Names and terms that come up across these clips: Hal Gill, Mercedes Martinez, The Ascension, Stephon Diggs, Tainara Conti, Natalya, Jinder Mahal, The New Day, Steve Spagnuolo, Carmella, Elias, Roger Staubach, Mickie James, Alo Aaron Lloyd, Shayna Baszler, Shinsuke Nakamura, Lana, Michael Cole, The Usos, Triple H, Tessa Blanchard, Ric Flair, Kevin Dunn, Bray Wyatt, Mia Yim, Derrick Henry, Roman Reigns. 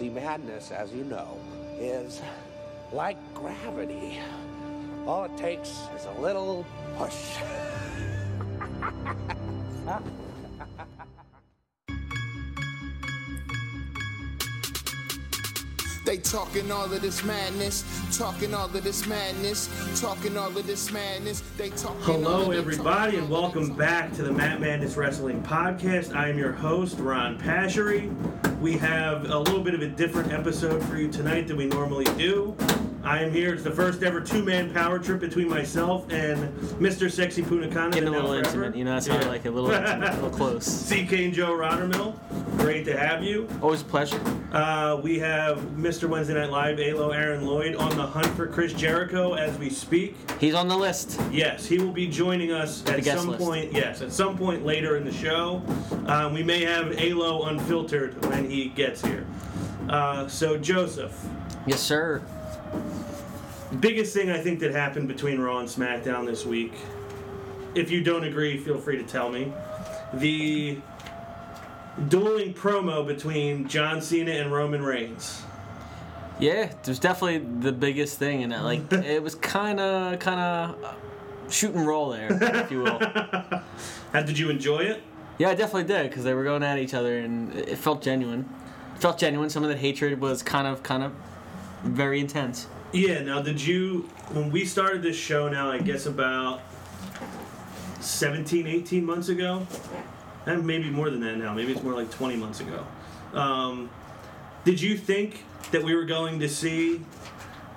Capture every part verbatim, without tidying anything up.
See, madness, as you know, is like gravity. All it takes is a little push. They talking all of this madness, talking all of this madness, talking all of this madness. They talking Hello, everybody, and welcome back to the Matt Madness Wrestling Podcast. I am your host, Ron Pashery. We have a little bit of a different episode for you tonight than we normally do. I am here. It's the first ever two-man power trip between myself and Mister Sexy Punakana. Getting a little intimate, you know, that's how yeah. I like it, a little intimate, a little close. C K and Joe Rottermill, great to have you. Always a pleasure. Uh, we have Mister Wednesday Night Live, A-Lo Aaron Lloyd, on the hunt for Chris Jericho as we speak. He's on the list. Yes, he will be joining us at some list. point. Yes, at some point later in the show. Uh, we may have A-Lo unfiltered when he gets here. Uh, so, Joseph. Yes, sir. Biggest thing I think that happened between Raw and SmackDown this week, if you don't agree, feel free to tell me, the dueling promo between John Cena and Roman Reigns. Yeah, it was definitely the biggest thing in it. Like, it was kind of, kind of shoot and roll there, if you will. How did you enjoy it? Yeah, I definitely did, because they were going at each other, and it felt genuine. It felt genuine. Some of that hatred was kind of, kind of very intense. Yeah, now did you, when we started this show now, I guess about seventeen, eighteen months ago, and maybe more than that now, maybe it's more like twenty months ago, um, did you think that we were going to see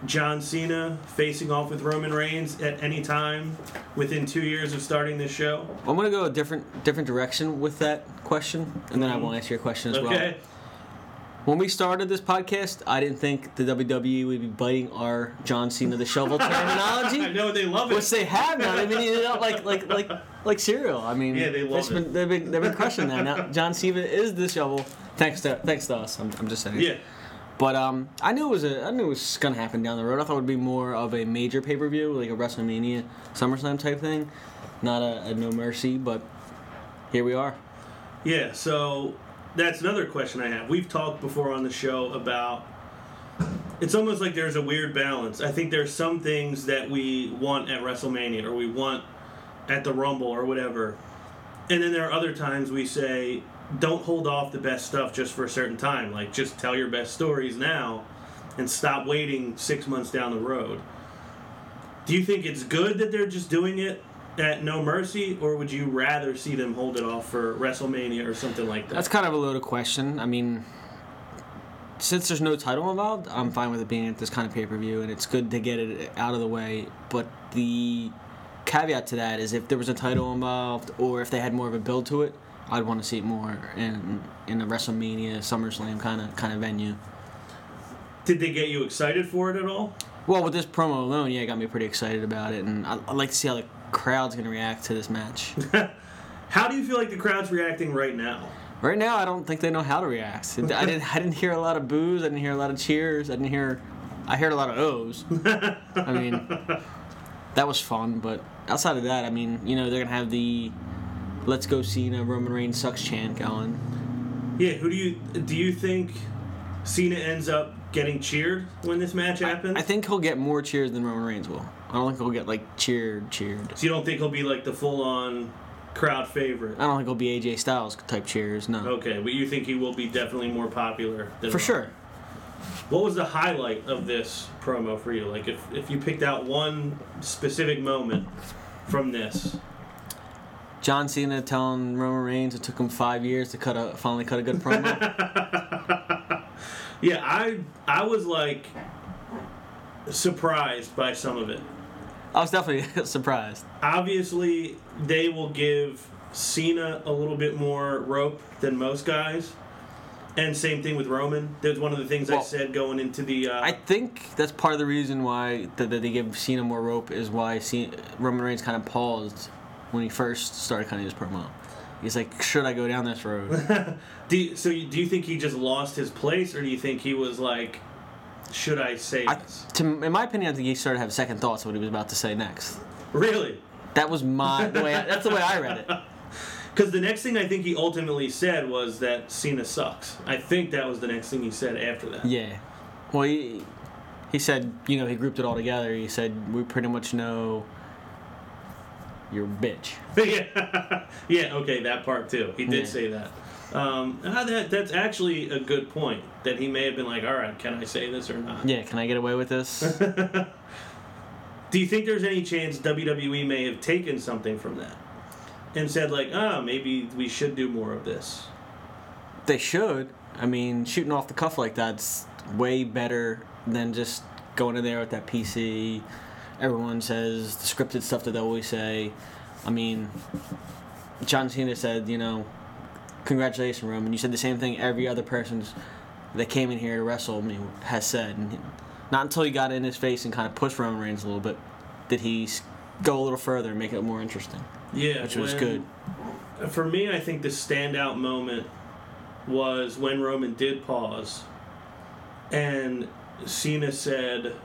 John Cena facing off with Roman Reigns at any time within two years of starting this show? I'm going to go a different different direction with that question, and then mm-hmm. I will answer your question as okay. well. Okay. When we started this podcast, I didn't think the W W E would be biting our John Cena the Shovel terminology. I know, they love it. Which they have now. They've been eating it up like like like like cereal. I mean, yeah, they love it. Been, they've been they've been crushing that. Now John Cena is the Shovel, thanks to thanks to us. I'm, I'm just saying. Yeah. But um, I knew it was a I knew it was gonna happen down the road. I thought it would be more of a major pay per view, like a WrestleMania, SummerSlam type thing, not a, a No Mercy. But here we are. Yeah. So. That's another question I have. We've talked before on the show about, it's almost like there's a weird balance. I think there's some things that we want at WrestleMania or we want at the Rumble or whatever. And then there are other times we say, don't hold off the best stuff just for a certain time. Like, just tell your best stories now and stop waiting six months down the road. Do you think it's good that they're just doing it at No Mercy, or would you rather see them hold it off for WrestleMania or something like that? That's kind of a loaded question. I mean, since there's no title involved, I'm fine with it being at this kind of pay-per-view, and it's good to get it out of the way. But the caveat to that is if there was a title involved or if they had more of a build to it, I'd want to see it more in in a WrestleMania, SummerSlam kind of kind of venue. Did they get you excited for it at all? Well, with this promo alone, yeah, it got me pretty excited about it, and I, I'd like to see how the crowd's going to react to this match. How do you feel like the crowd's reacting right now? Right now, I don't think they know how to react. It, I didn't I didn't hear a lot of boos. I didn't hear a lot of cheers. I didn't hear... I heard a lot of O's. I mean, that was fun, but outside of that, I mean, you know, they're going to have the Let's Go Cena, Roman Reigns sucks chant going. Yeah, who do you... Do you think Cena ends up getting cheered when this match happens? I, I think he'll get more cheers than Roman Reigns will. I don't think he'll get, like, cheered, cheered. So you don't think he'll be, like, the full-on crowd favorite? I don't think he'll be A J Styles type cheers, no. Okay, but you think he will be definitely more popular than For Ron. Sure. What was the highlight of this promo for you? Like, if, if you picked out one specific moment from this. John Cena telling Roman Reigns it took him five years to cut a, finally cut a good promo. Yeah, I I was, like, surprised by some of it. I was definitely surprised. Obviously, they will give Cena a little bit more rope than most guys. And same thing with Roman. That's one of the things well, I said going into the... Uh, I think that's part of the reason why that they give Cena more rope is why Cena, Roman Reigns kind of paused when he first started cutting his promo. He's like, should I go down this road? do you, so you, do you think he just lost his place, or do you think he was like... Should I say I, this? To, in my opinion, I think he started to have second thoughts of what he was about to say next. Really? That was my the way. I, that's the way I read it. Because the next thing I think he ultimately said was that Cena sucks. I think that was the next thing he said after that. Yeah. Well, he, he said, you know, he grouped it all together. He said, we pretty much know you're a bitch. Yeah. Yeah, okay, that part too. He did yeah. say that. Um, that. That's actually a good point, that he may have been like, all right, can I say this or not? Yeah, can I get away with this? Do you think there's any chance W W E may have taken something from that and said, like, oh, maybe we should do more of this? They should. I mean, shooting off the cuff like that's way better than just going in there with that P C. Everyone says the scripted stuff that they always say. I mean, John Cena said, you know, congratulations, Roman. You said the same thing every other person that came in here to wrestle, I mean, has said. And, you know, not until he got in his face and kind of pushed Roman Reigns a little bit did he go a little further and make it more interesting. Yeah. Which was good. For me, I think the standout moment was when Roman did pause and Cena said,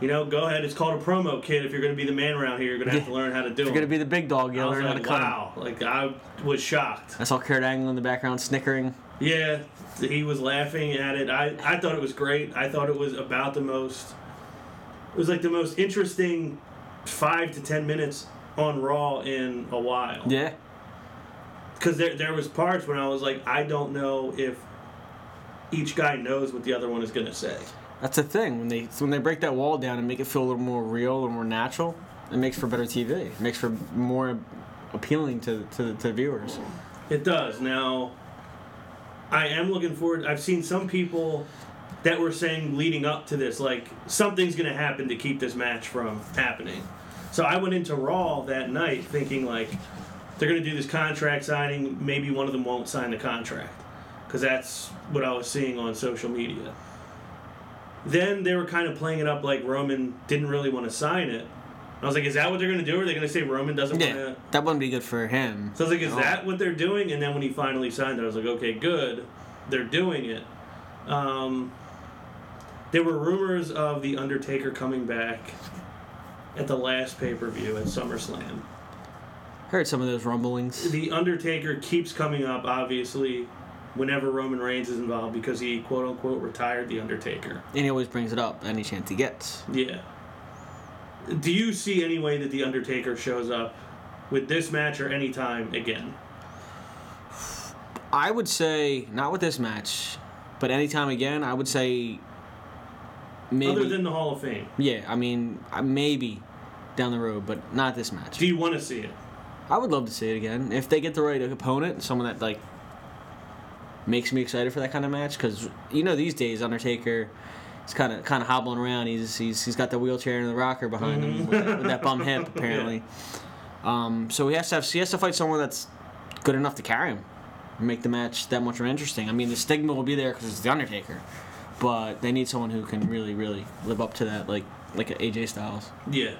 you know, go ahead. It's called a promo, kid. If you're going to be the man around here, you're going to have to learn how to do it. You're going to be the big dog. You'll learn like, how to cut Wow. Him. Like, I was shocked. I saw Kurt Angle in the background snickering. Yeah, he was laughing at it. I, I thought it was great. I thought it was about the most... It was like the most interesting five to ten minutes on Raw in a while. Yeah. Because there, there was parts when I was like, I don't know if each guy knows what the other one is going to say. That's the thing. When they when they break that wall down and make it feel a little more real and more natural, it makes for better T V. It makes for more appealing to to, to viewers. It does. Now... I am looking forward. I've seen some people that were saying leading up to this, like, something's going to happen to keep this match from happening. So I went into Raw that night thinking, like, they're going to do this contract signing. Maybe one of them won't sign the contract because that's what I was seeing on social media. Then they were kind of playing it up like Roman didn't really want to sign it. I was like, is that what they're going to do? Or are they going to say Roman doesn't yeah, want to... that wouldn't be good for him. So I was like, is no. that what they're doing? And then when he finally signed it, I was like, okay, good. They're doing it. Um, there were rumors of The Undertaker coming back at the last pay-per-view at SummerSlam. Heard some of those rumblings. The Undertaker keeps coming up, obviously, whenever Roman Reigns is involved because he, quote-unquote, retired The Undertaker. And he always brings it up any chance he gets. Yeah. Do you see any way that The Undertaker shows up with this match or any time again? I would say not with this match, but any time again, I would say maybe. Other than the Hall of Fame. Yeah, I mean, maybe down the road, but not this match. Do you want to see it? I would love to see it again. If they get the right opponent, someone that, like, makes me excited for that kind of match, because, you know, these days, Undertaker... He's kind of kind of hobbling around. He's he's he's got the wheelchair and the rocker behind him with that, with that bum hip apparently. Yeah. Um, so he has to have he has to fight someone that's good enough to carry him, and make the match that much more interesting. I mean, the stigma will be there because it's The Undertaker, but they need someone who can really really live up to that, like like A J Styles. Yeah.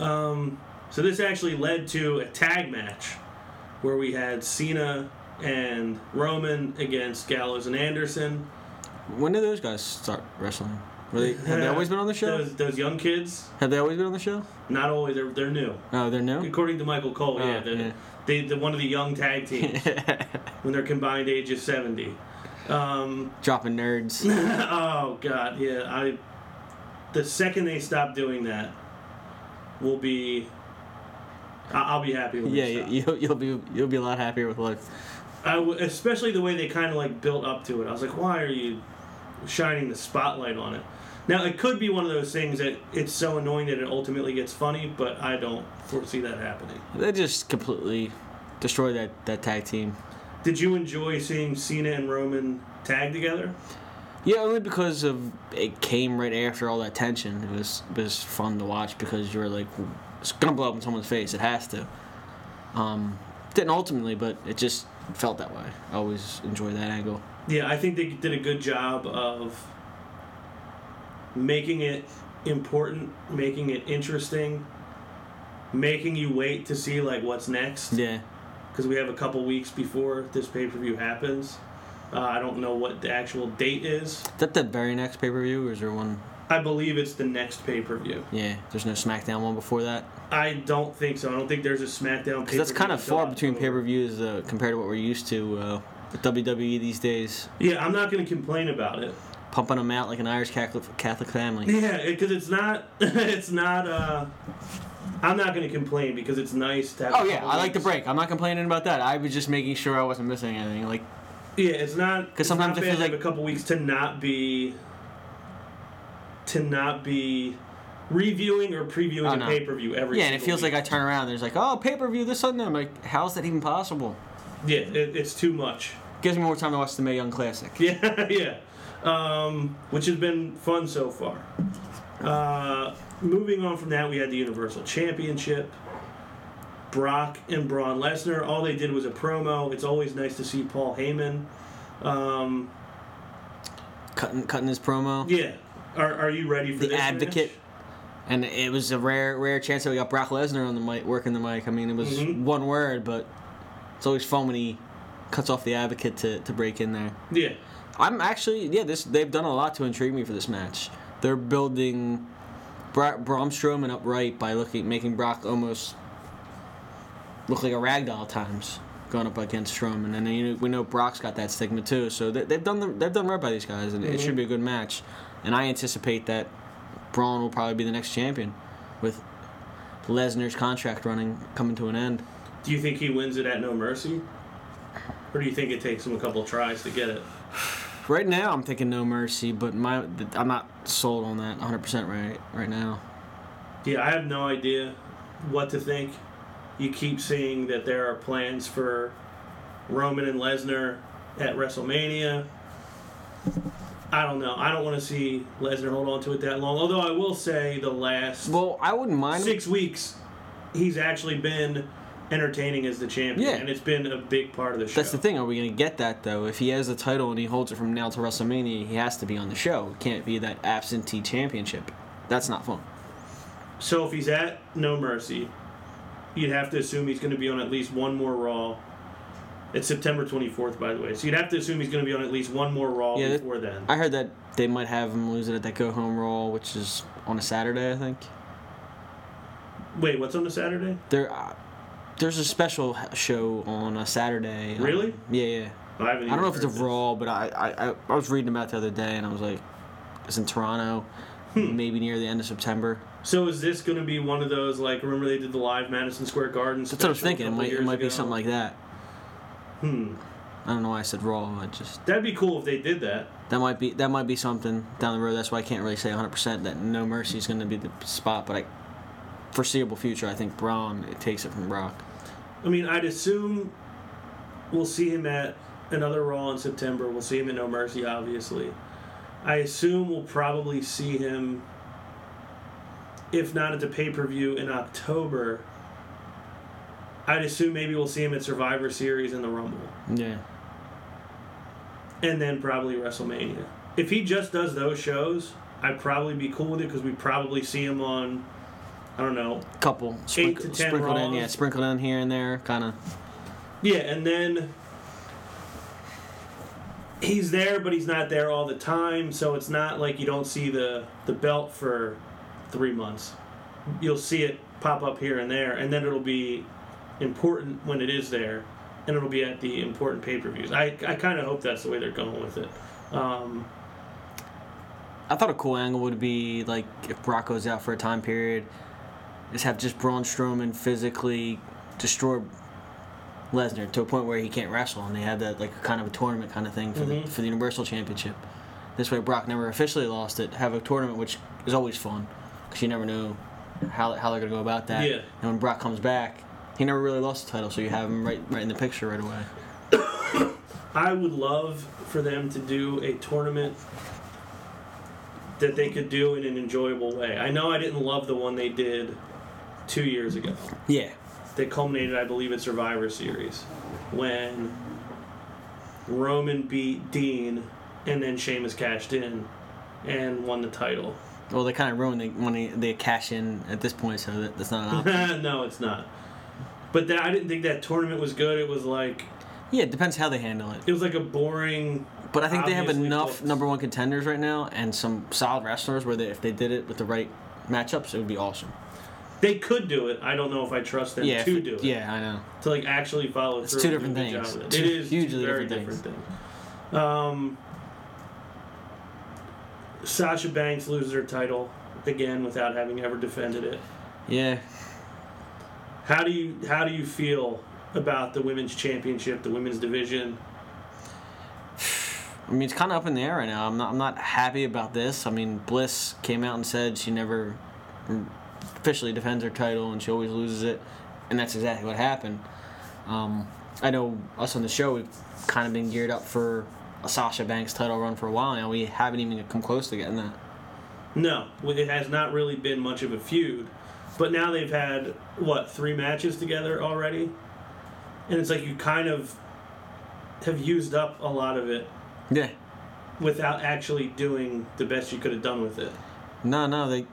Um, so this actually led to a tag match where we had Cena and Roman against Gallows and Anderson. When did those guys start wrestling? Were they, have they always been on the show? Those, those young kids. Have they always been on the show? Not always. They're they're new. Oh, they're new? According to Michael Cole, oh, yeah. They're, yeah. They, they're one of the young tag teams when they're combined age of seventy. Um, Dropping nerds. Oh, God, yeah. I. The second they stop doing that will be... I'll, I'll be happy with it. Yeah, you'll, you'll, be, you'll be a lot happier with life. I w- especially the way they kind of, like, built up to it. I was like, why are you... shining the spotlight on it. Now, it could be one of those things that it's so annoying that it ultimately gets funny, but I don't foresee that happening. They just completely destroyed that, that tag team. Did you enjoy seeing Cena and Roman tag together? Yeah, only because of it came right after all that tension. It was it was fun to watch because you were like, it's going to blow up in someone's face. It has to. Um, didn't ultimately, but it just felt that way. I always enjoy that angle. Yeah, I think they did a good job of making it important, making it interesting, making you wait to see, like, what's next. Yeah. Because we have a couple weeks before this pay-per-view happens. Uh, I don't know what the actual date is. Is that the very next pay-per-view, or is there one I believe it's the next pay-per-view. Yeah, there's no SmackDown one before that? I don't think so. I don't think there's a SmackDown pay-per-view. Because that's kind of far between pay-per-views uh, compared to what we're used to uh, with W W E these days. Yeah, I'm not going to complain about it. Pumping them out like an Irish Catholic, Catholic family. Yeah, because it's not... it's not... Uh, I'm not going to complain because it's nice to have... Oh, yeah, I like the break. I'm not complaining about that. I was just making sure I wasn't missing anything. Like, yeah, it's not... Because sometimes it feels like... a couple weeks to not be... to not be reviewing or previewing oh, no. a pay-per-view every yeah, and it feels week. Like I turn around and there's like, oh, pay-per-view this Sunday. I'm like, how is that even possible? Yeah, it, it's too much. Gives me more time to watch the Mae Young Classic. Yeah, yeah. Um, which has been fun so far. Uh, moving on from that, we had the Universal Championship. Brock and Braun Lesnar. All they did was a promo. It's always nice to see Paul Heyman. Um, cutting, cutting his promo? Yeah. Are Are you ready for the this advocate? Match? And it was a rare rare chance that we got Brock Lesnar on the mic, working the mic. I mean, it was mm-hmm. one word, but it's always fun when he cuts off the advocate to, to break in there. Yeah, I'm actually yeah. This they've done a lot to intrigue me for this match. They're building Bra- Braun Strowman up right by looking making Brock almost look like a ragdoll at times going up against Strowman, and you know, we know Brock's got that stigma too. So they, they've done the, they've done right by these guys, and mm-hmm. it should be a good match. And I anticipate that Braun will probably be the next champion with Lesnar's contract running coming to an end. Do you think he wins it at No Mercy? Or do you think it takes him a couple tries to get it? Right now I'm thinking No Mercy, but my I'm not sold on that one hundred percent right right now. Yeah, I have no idea what to think. You keep seeing that there are plans for Roman and Lesnar at WrestleMania. I don't know. I don't want to see Lesnar hold on to it that long. Although I will say the last well, I wouldn't mind six weeks, he's actually been entertaining as the champion. Yeah. And it's been a big part of the show. That's the thing. Are we going to get that, though? If he has the title and he holds it from now to WrestleMania, he has to be on the show. It can't be that absentee championship. That's not fun. So if he's at No Mercy, you'd have to assume he's going to be on at least one more Raw. It's September twenty-fourth, by the way. So you'd have to assume he's going to be on at least one more Raw yeah, before then. I heard that they might have him lose it at that go-home Raw, which is on a Saturday, I think. Wait, what's on a Saturday? There, uh, There's a special show on a Saturday. Really? Um, yeah, yeah. Well, I, I don't know if it's a this. Raw, but I, I, I was reading about it the other day, and I was like, it's in Toronto, hmm. maybe near the end of September. So is this going to be one of those, like, remember they did the live Madison Square Garden special? That's what I was thinking. It might, it might be something like that. Hmm. I don't know why I said Raw. I just that'd be cool if they did that. That might be that might be something down the road. That's why I can't really say one hundred percent that No Mercy is going to be the spot. But I foreseeable future, I think Braun it takes it from Brock. I mean, I'd assume we'll see him at another Raw in September. We'll see him at No Mercy, obviously. I assume we'll probably see him, if not at the pay per view in October. I'd assume maybe we'll see him at Survivor Series and the Rumble. Yeah. And then probably WrestleMania. If he just does those shows, I'd probably be cool with it because we probably see him on, I don't know, couple eight Sprinkle, to ten sprinkled in, yeah, sprinkled in here and there, kind of. Yeah, and then he's there, but he's not there all the time, so it's not like you don't see the the belt for three months. You'll see it pop up here and there, and then it'll be important when it is there, and it'll be at the important pay-per-views. I, I kind of hope that's the way they're going with it. Um, I thought a cool angle would be, like, if Brock goes out for a time period, just have just Braun Strowman physically destroy Lesnar to a point where he can't wrestle, and they have that, like, kind of a tournament kind of thing for, mm-hmm. the, for the Universal Championship. This way Brock never officially lost it, have a tournament, which is always fun, because you never know how, how they're going to go about that. Yeah. And when Brock comes back, he never really lost the title, so you have him right, right in the picture right away. I would love for them to do a tournament that they could do in an enjoyable way. I know I didn't love the one they did two years ago. Yeah. They culminated, I believe, at Survivor Series when Roman beat Dean and then Sheamus cashed in and won the title. Well, they kind of ruined it when they, they cash in at this point, so that, that's not an option. No, it's not. But that, I didn't think that tournament was good. It was like... Yeah, it depends how they handle it. It was like a boring But I think Obviously they have enough books. number one contenders right now and some solid wrestlers where they, if they did it with the right matchups, it would be awesome. They could do it. I don't know if I trust them yeah, to it, do it. Yeah, I know. To like actually follow it's through. It's two different things. It. Two it is hugely very different, different things. Thing. Um, Sasha Banks loses her title again without having ever defended it. Yeah. How do you how do you feel about the women's championship, the women's division? I mean, it's kind of up in the air right now. I'm not I'm not happy about this. I mean, Bliss came out and said she never officially defends her title and she always loses it, and that's exactly what happened. Um, I know us on the show, we've kind of been geared up for a Sasha Banks title run for a while now. We haven't even come close to getting that. No, it has not really been much of a feud. But now they've had, what, three matches together already? And it's like you kind of have used up a lot of it. Yeah. Without actually doing the best you could have done with it. No, no, they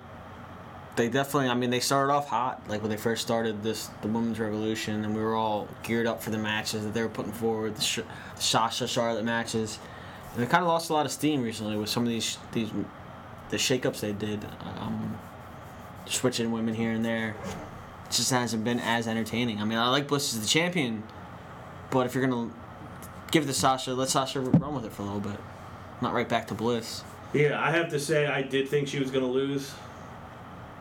they definitely, I mean, they started off hot. Like when they first started this, the Women's Revolution, and we were all geared up for the matches that they were putting forward, the Sh- Sasha, Charlotte matches. And they kind of lost a lot of steam recently with some of these, these the shakeups they did. Um... Switching women here and there, it just hasn't been as entertaining. I mean, I like Bliss as the champion, but if you're gonna give it to Sasha, let Sasha run with it for a little bit, not right back to Bliss. Yeah, I have to say I did think she was gonna lose.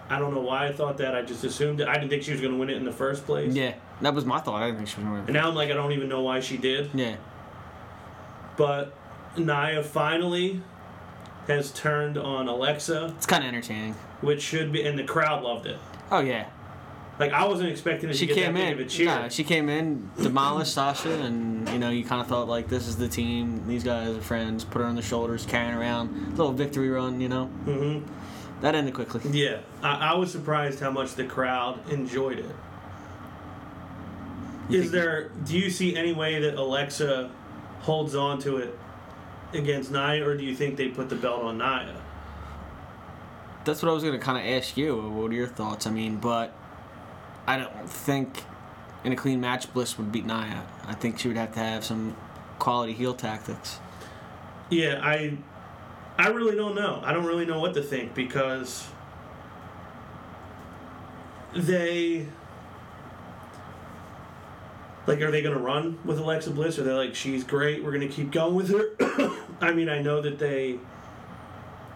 I don't know why I thought that. I just assumed it. I didn't think she was gonna win it in the first place. Yeah, that was my thought. I didn't think she was gonna win it. And now I'm like, I don't even know why she did. Yeah. But Nia finally has turned on Alexa. It's kind of entertaining. Which should be, and the crowd loved it. Oh, yeah. Like, I wasn't expecting it she to get that big of a cheer. Nah, she came in, demolished Sasha, and, you know, you kind of thought, like, this is the team. These guys are friends. Put her on their shoulders, carrying around. Little victory run, you know? Mm-hmm. That ended quickly. Yeah. I, I was surprised how much the crowd enjoyed it. You is there... Do you see any way that Alexa holds on to it against Nia, or do you think they put the belt on Nia? That's what I was going to kind of ask you. What are your thoughts? I mean, but I don't think in a clean match Bliss would beat Nia. I think she would have to have some quality heel tactics. Yeah, I I really don't know. I don't really know what to think because they... Like, are they going to run with Alexa Bliss? Or are they like, she's great, we're going to keep going with her? I mean, I know that they...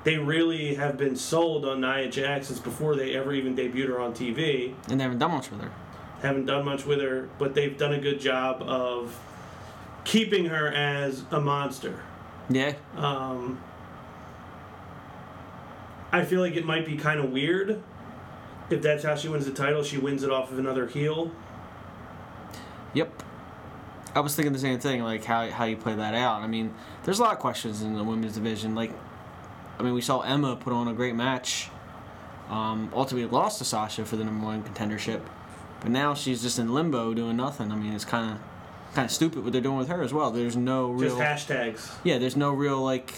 They really have been sold on Nia Jax since before they ever even debuted her on T V. And they haven't done much with her. Haven't done much with her, but they've done a good job of keeping her as a monster. Yeah. Um, I feel like it might be kind of weird if that's how she wins the title. She wins it off of another heel. Yep. I was thinking the same thing, like how how you play that out. I mean, there's a lot of questions in the women's division, like... I mean, we saw Emma put on a great match. Um, ultimately lost to Sasha for the number one contendership. But now she's just in limbo doing nothing. I mean, it's kind of kind of stupid what they're doing with her as well. There's no real... Just hashtags. Yeah, there's no real, like,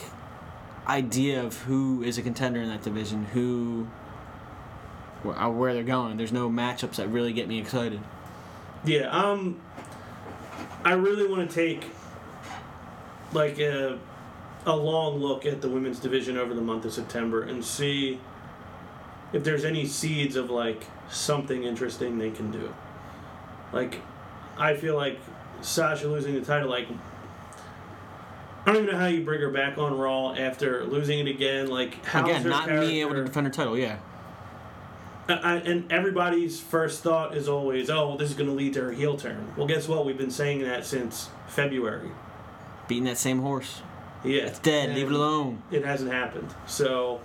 idea of who is a contender in that division, who... where they're going. There's no matchups that really get me excited. Yeah, um... I really want to take, like, a... a long look at the women's division over the month of September and see if there's any seeds of, like, something interesting they can do. Like, I feel like Sasha losing the title, like, I don't even know how you bring her back on Raw after losing it again. Like, how's again, her not being able to defend her title, yeah. I, I, and everybody's first thought is always, oh, well, this is going to lead to her heel turn. Well, guess what? We've been saying that since February. Beating that same horse. Yeah. It's dead. And leave it alone. It hasn't happened. So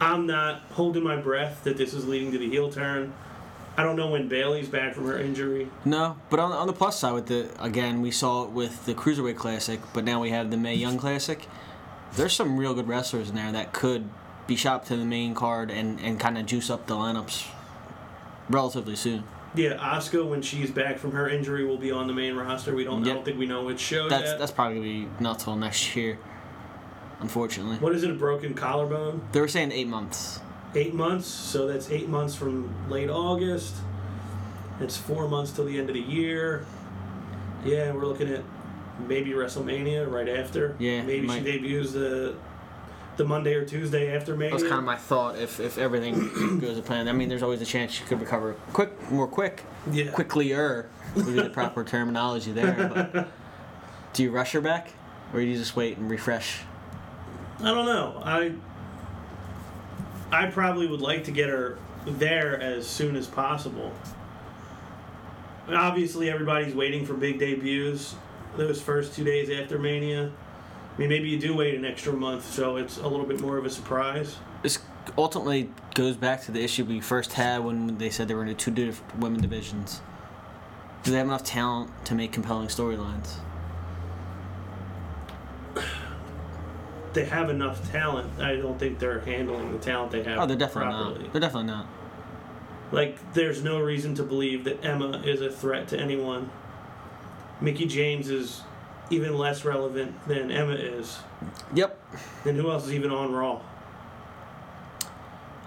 I'm not holding my breath that this is leading to the heel turn. I don't know when Bayley's back from her injury. No, but on, on the plus side, with the again, we saw it with the Cruiserweight Classic, but now we have the Mae Young Classic. There's some real good wrestlers in there that could be shopped to the main card and, and kind of juice up the lineups relatively soon. Yeah, Asuka, when she's back from her injury, will be on the main roster. We don't, yep. I don't think we know which show that's, yet. That's probably going to be not till next year. Unfortunately. What is it, a broken collarbone? They were saying eight months. Eight months? So that's eight months from late August. It's four months till the end of the year. Yeah, we're looking at maybe WrestleMania right after. Yeah, maybe she debuts the the Monday or Tuesday after Mania. That's kind of my thought. If if everything goes to plan, I mean, there's always a chance she could recover quick, more quick, yeah, quicklier would be the proper terminology there. But do you rush her back, or do you just wait and refresh? I don't know. I I probably would like to get her there as soon as possible. Obviously, everybody's waiting for big debuts those first two days after Mania. I mean, maybe you do wait an extra month, so it's a little bit more of a surprise. This ultimately goes back to the issue we first had when they said they were in two different women divisions. Do they have enough talent to make compelling storylines? They have enough talent. I don't think they're handling the talent they have properly. Oh, they're definitely properly. not. They're definitely not. Like, there's no reason to believe that Emma is a threat to anyone. Mickie James is even less relevant than Emma is. Yep. And who else is even on Raw?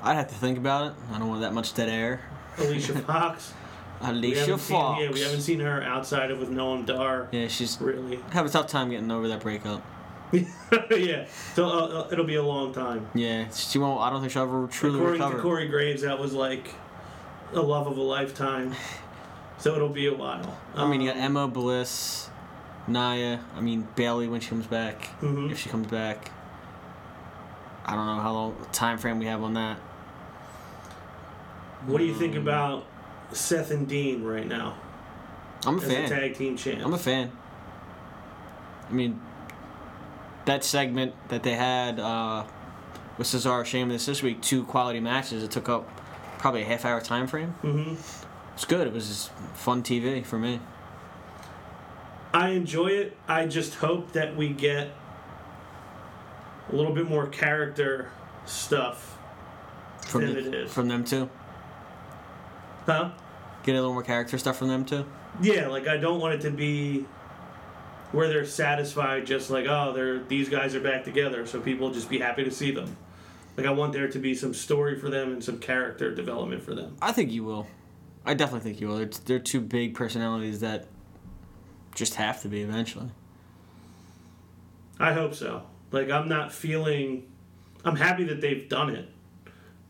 I'd have to think about it. I don't want that much dead air. Alicia Fox. Alicia Fox. Seen, yeah, we haven't seen her outside of with Noam Dar. Yeah, she's really having a tough time getting over that breakup. Yeah, so uh, it'll be a long time. Yeah, she won't. I don't think she'll ever truly According recover. According to Corey Graves, that was like a love of a lifetime. So it'll be a while. I mean, you got Emma, Bliss, Nia. I mean, Bailey when she comes back. Mm-hmm. If she comes back, I don't know how long time frame we have on that. What um, do you think about Seth and Dean right now? I'm a as fan. A tag team champ. I'm a fan. I mean, that segment that they had uh, with Cesaro, Sheamus this week, two quality matches. It took up probably a half hour time frame. Mm-hmm. It's good. It was just fun T V for me. I enjoy it. I just hope that we get a little bit more character stuff from than the, it is. From them too? Huh? Get a little more character stuff from them too? Yeah, like I don't want it to be where they're satisfied just like, oh, they're these guys are back together, so people will just be happy to see them. Like, I want there to be some story for them and some character development for them. I think you will. I definitely think you will. They're, they're two big personalities that just have to be eventually. I hope so. Like, I'm not feeling... I'm happy that they've done it.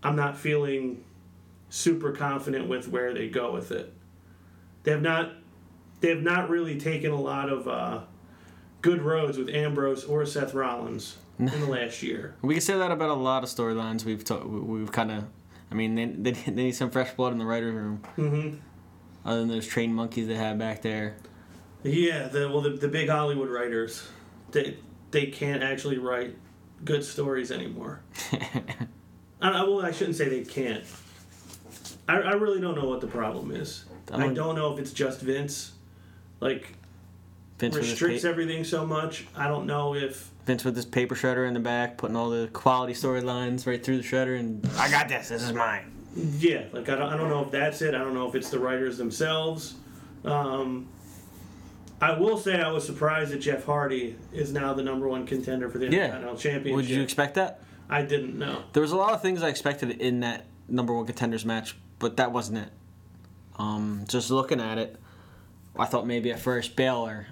I'm not feeling super confident with where they go with it. They have not... They have not really taken a lot of... Uh, good roads with Ambrose or Seth Rollins in the last year. We can say that about a lot of storylines we've ta- we've kind of. I mean, they, they they need some fresh blood in the writers' room. Mm-hmm. Other than those trained monkeys they had back there. Yeah, the well, the, the big Hollywood writers, they they can't actually write good stories anymore. I, I well, I shouldn't say they can't. I I really don't know what the problem is. I don't, I don't know if it's just Vince, like. Vince restricts pa- everything so much. I don't know if Vince with this paper shredder in the back, putting all the quality storylines right through the shredder, and I got this. This is mine. Yeah, like I don't, I don't know if that's it. I don't know if it's the writers themselves. Um, I will say I was surprised that Jeff Hardy is now the number one contender for the yeah. Intercontinental Championship. Would you expect that? I didn't know. There was a lot of things I expected in that number one contenders match, but that wasn't it. Um, just looking at it, I thought maybe at first Balor.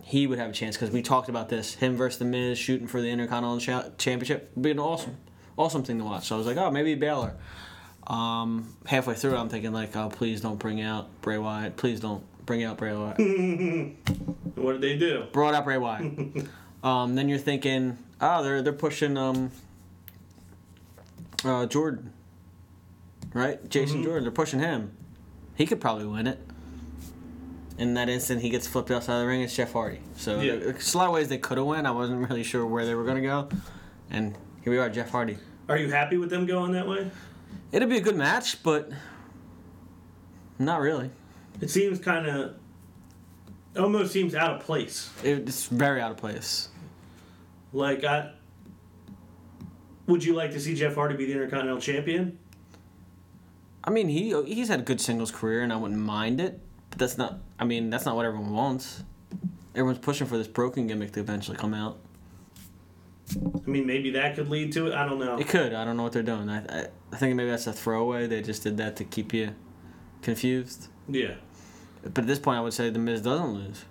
He would have a chance because we talked about this. Him versus The Miz shooting for the Intercontinental Championship would be an awesome, awesome thing to watch. So I was like, oh, maybe Balor. Um, halfway through, I'm thinking, like, oh, please don't bring out Bray Wyatt. Please don't bring out Bray Wyatt. What did they do? Brought out Bray Wyatt. um, then you're thinking, oh, they're they're pushing um, uh, Jordan, right? Jason mm-hmm. Jordan. They're pushing him. He could probably win it. In that instant, he gets flipped outside of the ring. It's Jeff Hardy. So yeah. There's a lot of ways they could have won. I wasn't really sure where they were going to go. And here we are, Jeff Hardy. Are you happy with them going that way? It'll be a good match, but not really. It seems kind of... almost seems out of place. It's very out of place. Like, I... Would you like to see Jeff Hardy be the Intercontinental Champion? I mean, he he's had a good singles career, and I wouldn't mind it. But that's not... I mean, that's not what everyone wants. Everyone's pushing for this broken gimmick to eventually come out. I mean, maybe that could lead to it. I don't know. It could. I don't know what they're doing. I, I, I think maybe that's a throwaway. They just did that to keep you confused. Yeah. But at this point, I would say The Miz doesn't lose.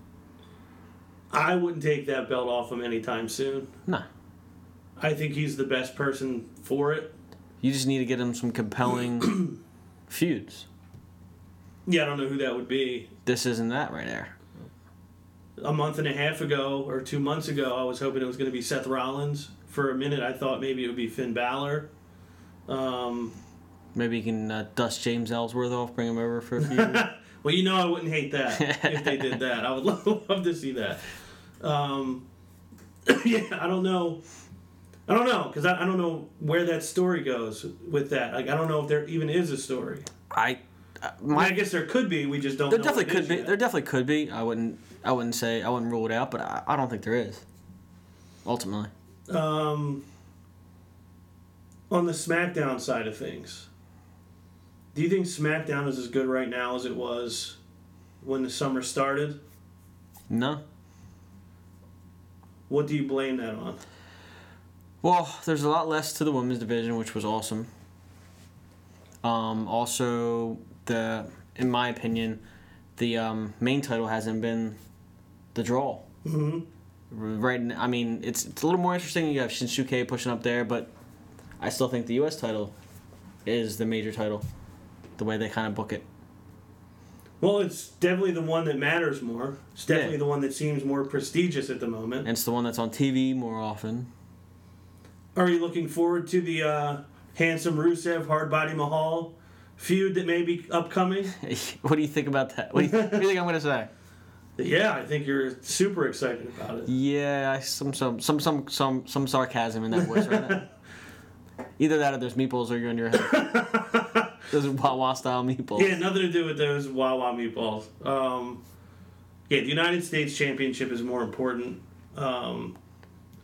I wouldn't take that belt off him anytime soon. No. I think he's the best person for it. You just need to get him some compelling feuds. Yeah, I don't know who that would be. This isn't that right there. A month and a half ago, or two months ago, I was hoping it was going to be Seth Rollins. For a minute, I thought maybe it would be Finn Balor. Um, maybe you can uh, dust James Ellsworth off, bring him over for a few. Well, you know I wouldn't hate that if they did that. I would love, love to see that. Um, yeah, I don't know. I don't know, because I, I don't know where that story goes with that. Like, I don't know if there even is a story. I, uh, my, I, mean, I guess there could be. We just don't there know. There definitely could be. Yet. There definitely could be. I wouldn't. I wouldn't say. I wouldn't rule it out, but I, I don't think there is. Ultimately. Um. On the SmackDown side of things, do you think SmackDown is as good right now as it was when the summer started? No. What do you blame that on? Well, there's a lot less to the women's division, which was awesome. Um, also, the in my opinion, the um, main title hasn't been the draw. Mm-hmm. Right. I mean, it's it's a little more interesting. You have Shinsuke pushing up there, but I still think the U S title is the major title, the way they kind of book it. Well, it's definitely the one that matters more. It's definitely yeah. the one that seems more prestigious at the moment. And it's the one that's on T V more often. Are you looking forward to the uh, handsome Rusev, hard body Mahal feud that may be upcoming? What do you think about that? What do you, th- what do you think I'm going to say? Yeah, I think you're super excited about it. Yeah, some some some some some, some sarcasm in that voice right now. Either that or there's meatballs are in your head. Those Wawa style meatballs. Yeah, nothing to do with those Wawa meatballs. Um, yeah, the United States Championship is more important. Um,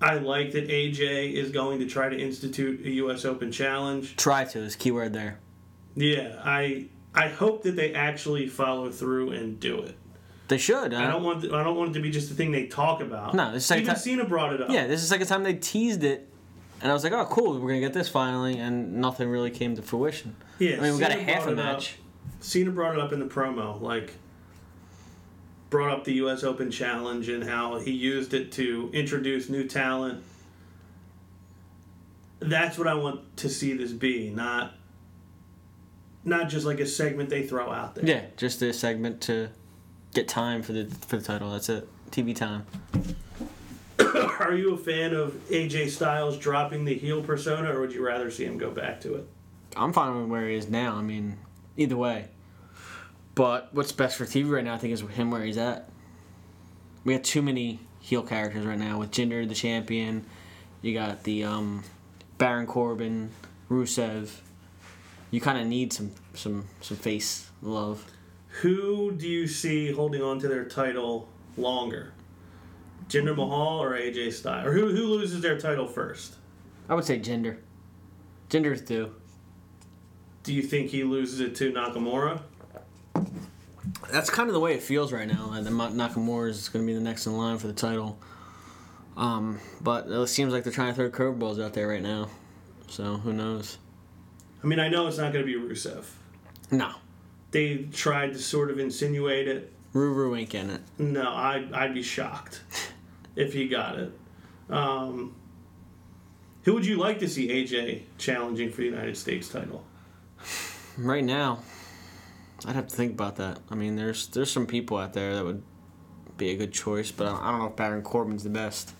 I like that A J is going to try to institute a U S Open challenge. Try to is keyword there. Yeah, I I hope that they actually follow through and do it. They should. Uh, I don't want I don't want it to be just the thing they talk about. No, this is even time, Cena brought it up. Yeah, this is the second time they teased it, and I was like, oh, cool, we're gonna get this finally, and nothing really came to fruition. Yeah, I mean, we got a half a match. Up. Cena brought it up in the promo, like. Brought up the U S Open Challenge and how he used it to introduce new talent. That's what I want to see this be, not not just like a segment they throw out there. Yeah, just a segment to get time for the for the title. That's it. T V time. Are you a fan of A J Styles dropping the heel persona, or would you rather see him go back to it? I'm fine with where he is now. I mean, either way. But what's best for T V right now, I think, is him where he's at. We got too many heel characters right now with Jinder, the champion. You got the um, Baron Corbin, Rusev. You kind of need some, some, some face love. Who do you see holding on to their title longer? Jinder Mahal or A J Styles? Or who, who loses their title first? I would say Jinder. Jinder's due. Do you think he loses it to Nakamura? That's kind of the way it feels right now. And Nakamura is going to be the next in line for the title. Um, but it seems like they're trying to throw curveballs out there right now. So who knows? I mean, I know it's not going to be Rusev. No. They tried to sort of insinuate it. Ruru ain't getting it. No, I'd, I'd be shocked if he got it. Um, who would you like to see A J challenging for the United States title? Right now, I'd have to think about that. I mean, there's there's some people out there that would be a good choice, but I don't know if Baron Corbin's the best.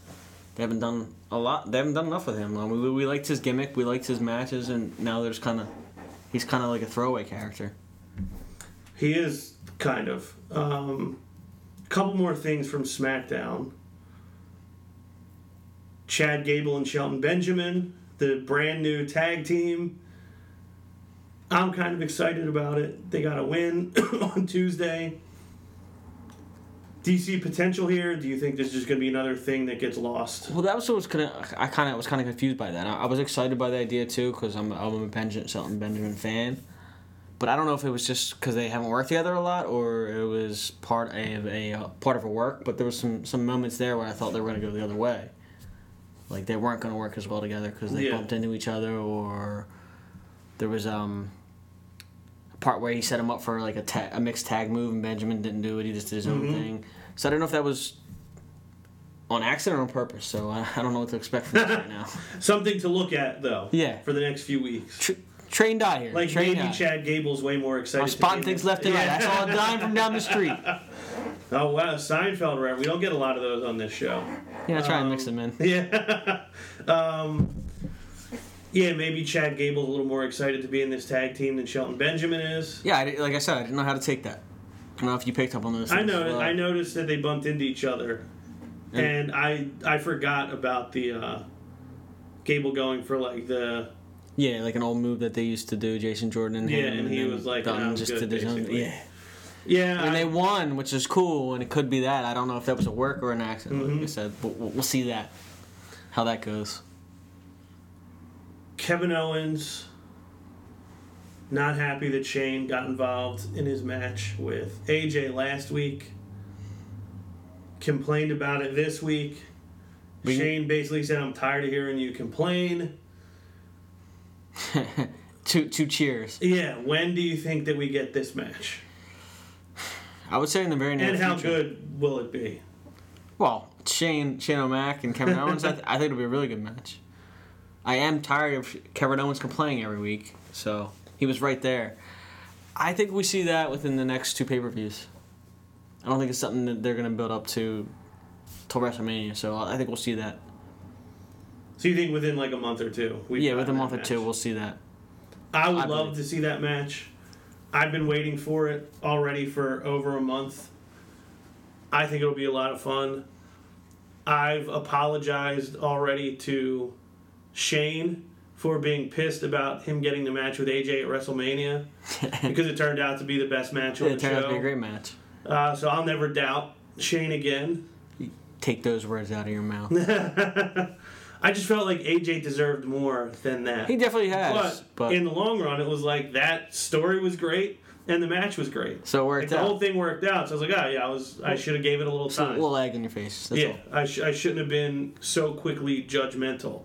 They haven't done a lot. They haven't done enough with him. We, we liked his gimmick. We liked his matches, and now there's kind of he's kind of like a throwaway character. He is kind of. Um, a couple more things from SmackDown. Chad Gable and Shelton Benjamin, the brand new tag team. I'm kind of excited about it. They got a win on Tuesday. Do you see potential here? Do you think this is just going to be another thing that gets lost? Well, that was what was kind of, I kind of was kind of confused by that. I, I was excited by the idea too because I'm, I'm a Benjamin, Shelton Benjamin fan, but I don't know if it was just because they haven't worked together a lot or it was part of a uh, part of a work. But there was some some moments there where I thought they were going to go the other way, like they weren't going to work as well together because they yeah. bumped into each other or there was um. part where he set him up for like a, ta- a mixed tag move and Benjamin didn't do it. He just did his own mm-hmm. thing. So I don't know if that was on accident or on purpose, so I, I don't know what to expect from this right now. Something to look at, though, yeah. for the next few weeks. Tr- train die here. Like, train maybe die. Chad Gable's way more excited. I'm spotting things left and right. I saw a dime from down the street. Oh, wow, Seinfeld, right? We don't get a lot of those on this show. Yeah, I try um, and mix them in. Yeah. um, yeah, maybe Chad Gable's a little more excited to be in this tag team than Shelton Benjamin is. Yeah, I, like I said, I didn't know how to take that. I don't know if you picked up on those things. I noticed, well, I noticed that they bumped into each other. And I I forgot about the uh, Gable going for like the yeah like an old move that they used to do, Jason Jordan and yeah him, and, and he was like no, just good, to own, yeah yeah and I, they won, which is cool, and it could be that I don't know if that was a work or an accident, mm-hmm. like I said, but we'll see that how that goes. Kevin Owens not happy that Shane got involved in his match with A J last week. Complained about it this week. We, Shane basically said, "I'm tired of hearing you complain." two two cheers. Yeah. When do you think that we get this match? I would say in the very near future. And how good will it be? Well, Shane Shane O'Mac and Kevin Owens. I, th- I think it'll be a really good match. I am tired of Kevin Owens complaining every week, so he was right there. I think we see that within the next two pay-per-views. I don't think it's something that they're going to build up to till WrestleMania, so I think we'll see that. So you think within like a month or two? Yeah, within a month or two, we'll see that. I would love to see that match. I've been waiting for it already for over a month. I think it'll be a lot of fun. I've apologized already to Shane for being pissed about him getting the match with A J at WrestleMania because it turned out to be the best match on the show. It turned out to be a great match. Uh, so I'll never doubt Shane again. Take those words out of your mouth. I just felt like A J deserved more than that. He definitely has. But, but in the long run, it was like that story was great and the match was great. So it worked like, out. The whole thing worked out. So I was like, oh yeah, I was. I should have gave it a little time. So a little lag in your face. That's yeah, all. I, sh- I shouldn't have been so quickly judgmental.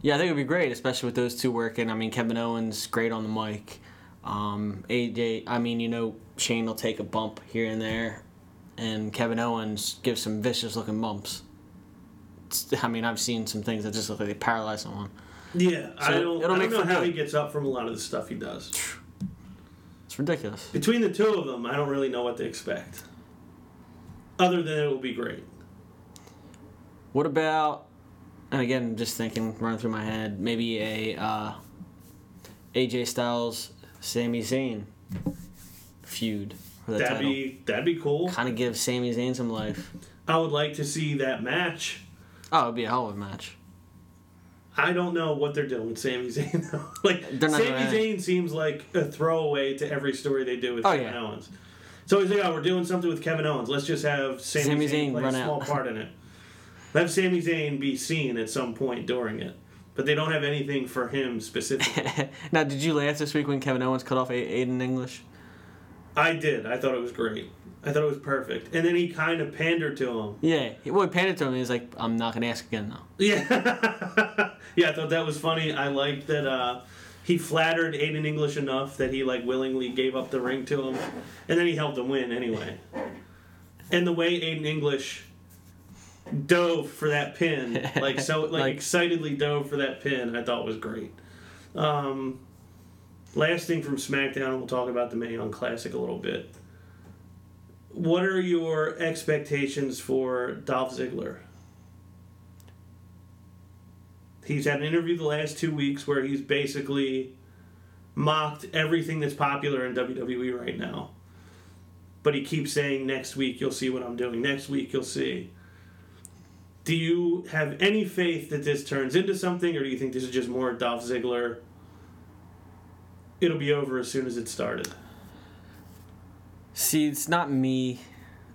Yeah, I think it would be great, especially with those two working. I mean, Kevin Owens great on the mic. Um, A J, I mean, you know, Shane will take a bump here and there, and Kevin Owens gives some vicious-looking bumps. It's, I mean, I've seen some things that just look like they paralyze someone. Yeah, so I don't, it'll I make don't know how good. He gets up from a lot of the stuff he does. It's ridiculous. Between the two of them, I don't really know what to expect. Other than it will be great. What about, and again, just thinking, running through my head, maybe a uh, A J Styles... Sami Zayn feud. For the that'd title. be that'd be cool. Kind of give Sami Zayn some life. I would like to see that match. Oh, it'd be a hell of a match. I don't know what they're doing with Sami Zayn though. Like Sami Zayn seems like a throwaway to every story they do with oh, Kevin yeah. Owens. So he's like, "Oh, we're doing something with Kevin Owens. Let's just have Sami Zayn play a small part in it. Let Sami Zayn be seen at some point during it." But they don't have anything for him specifically. Now, did you laugh this week when Kevin Owens cut off Aiden English? I did. I thought it was great. I thought it was perfect. And then he kind of pandered to him. Yeah. Well, he pandered to him and he's like, I'm not going to ask again now. Yeah. Yeah, I thought that was funny. I liked that uh, he flattered Aiden English enough that he like willingly gave up the ring to him. And then he helped him win anyway. And the way Aiden English... dove for that pin, like so, like, like excitedly dove for that pin. I thought was great. Um, last thing from SmackDown, we'll talk about the Mae Young Classic a little bit. What are your expectations for Dolph Ziggler? He's had an interview the last two weeks where he's basically mocked everything that's popular in W W E right now, but he keeps saying next week you'll see what I'm doing. Next week you'll see. Do you have any faith that this turns into something, or do you think this is just more Dolph Ziggler? It'll be over as soon as it started. See, it's not me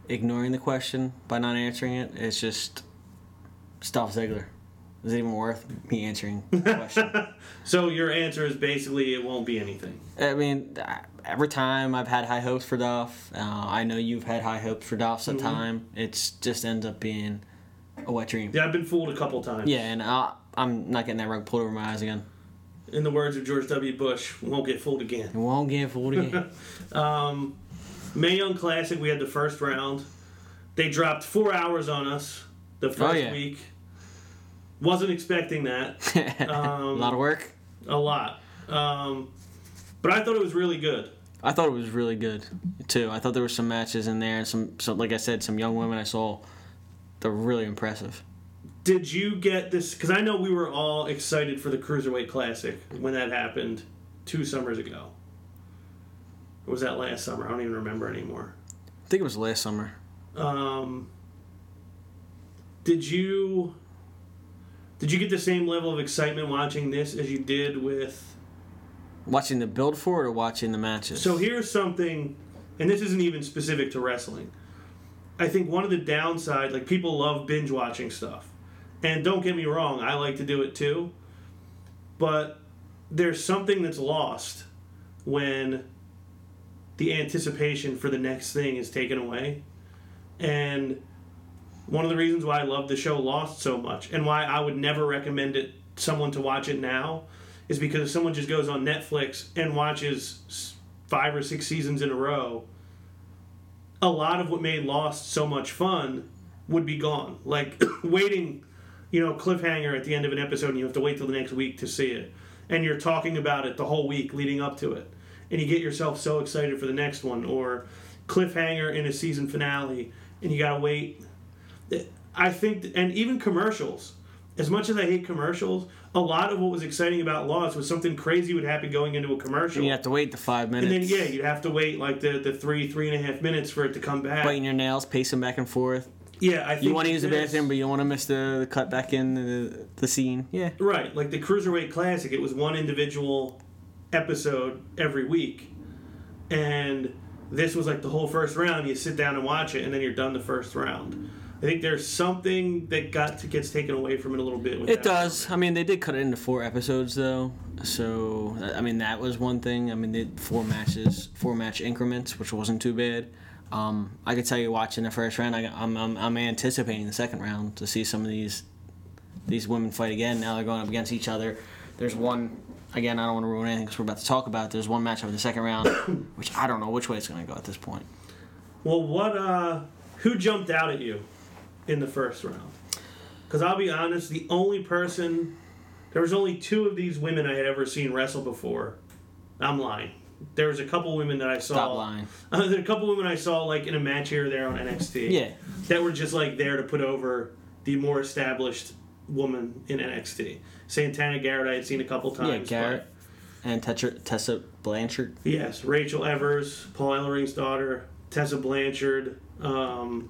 ignoring the question by not answering it. It's just it's Dolph Ziggler. Is it even worth me answering the question? So your answer is basically it won't be anything. I mean, every time I've had high hopes for Dolph. Uh, I know you've had high hopes for Dolph some mm-hmm. time. It just ends up being... a wet dream. Yeah, I've been fooled a couple times. Yeah, and I, I'm not getting that rug pulled over my eyes again. In the words of George W. Bush, won't get fooled again. Won't get fooled again. um, Mae Young Classic, we had the first round. They dropped four hours on us. the first oh, yeah. week. Wasn't expecting that. Um, a lot of work? A lot. Um, but I thought it was really good. I thought it was really good, too. I thought there were some matches in there, and some, some like I said, some young women I saw. They're really impressive. Did you get this? Because I know we were all excited for the Cruiserweight Classic when that happened two summers ago. Or was that last summer? I don't even remember anymore. I think it was last summer. Um, did you did you get the same level of excitement watching this as you did with... Watching the build for it or watching the matches? So here's something, and this isn't even specific to wrestling. I think one of the downsides, like people love binge watching stuff. And don't get me wrong, I like to do it too. But there's something that's lost when the anticipation for the next thing is taken away. And one of the reasons why I love the show Lost so much and why I would never recommend it someone to watch it now is because if someone just goes on Netflix and watches five or six seasons in a row, a lot of what made Lost so much fun would be gone. Like waiting, you know, cliffhanger at the end of an episode and you have to wait till the next week to see it. And you're talking about it the whole week leading up to it. And you get yourself so excited for the next one. Or cliffhanger in a season finale and you gotta wait. I think, and even commercials. As much as I hate commercials, a lot of what was exciting about Lost was something crazy would happen going into a commercial. And you have to wait the five minutes. And then, yeah, you'd have to wait like the, the three, three and a half minutes for it to come back. Biting your nails, pacing back and forth. Yeah, I think... You want to use the bathroom, but you don't want to miss the, the cut back in the, the scene. Yeah. Right, like the Cruiserweight Classic, it was one individual episode every week. And this was like the whole first round. You sit down and watch it, and then you're done the first round. I think there's something that got to, gets taken away from it a little bit. With it that does. Episode. I mean, they did cut it into four episodes, though. So, I mean, that was one thing. I mean, they did four matches, four match increments, which wasn't too bad. Um, I could tell you, watching the first round, I, I'm, I'm I'm anticipating the second round to see some of these these women fight again. Now they're going up against each other. There's one, again, I don't want to ruin anything because we're about to talk about it. There's one matchup in the second round, which I don't know which way it's going to go at this point. Well, what? Uh, who jumped out at you in the first round? Because I'll be honest, the only person... There was only two of these women I had ever seen wrestle before. I'm lying. There was a couple women that I saw... Stop lying. Uh, there were a couple women I saw like in a match here or there on N X T. Yeah. That were just like there to put over the more established woman in N X T. Santana Garrett I had seen a couple times. Yeah, Garrett. But, and Tetra, Tessa Blanchard. Yes. Rachel Evers, Paul Ellering's daughter, Tessa Blanchard. Um...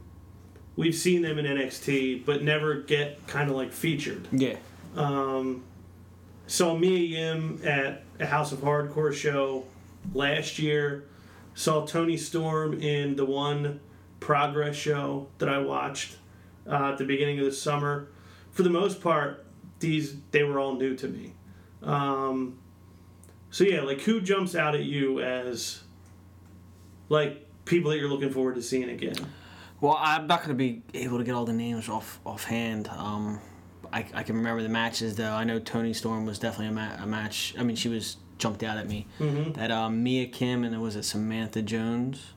We've seen them in N X T, but never get kind of like featured. Yeah. Um, saw Mia Yim at a House of Hardcore show last year. Saw Toni Storm in the one Progress show that I watched uh, at the beginning of the summer. For the most part, these they were all new to me. Um, so yeah, like who jumps out at you as like people that you're looking forward to seeing again? Well, I'm not going to be able to get all the names off offhand. Um, I, I can remember the matches, though. I know Toni Storm was definitely a, ma- a match. I mean, she was jumped out at me. Mm-hmm. That um, Mia Kim and was it Samantha Jones?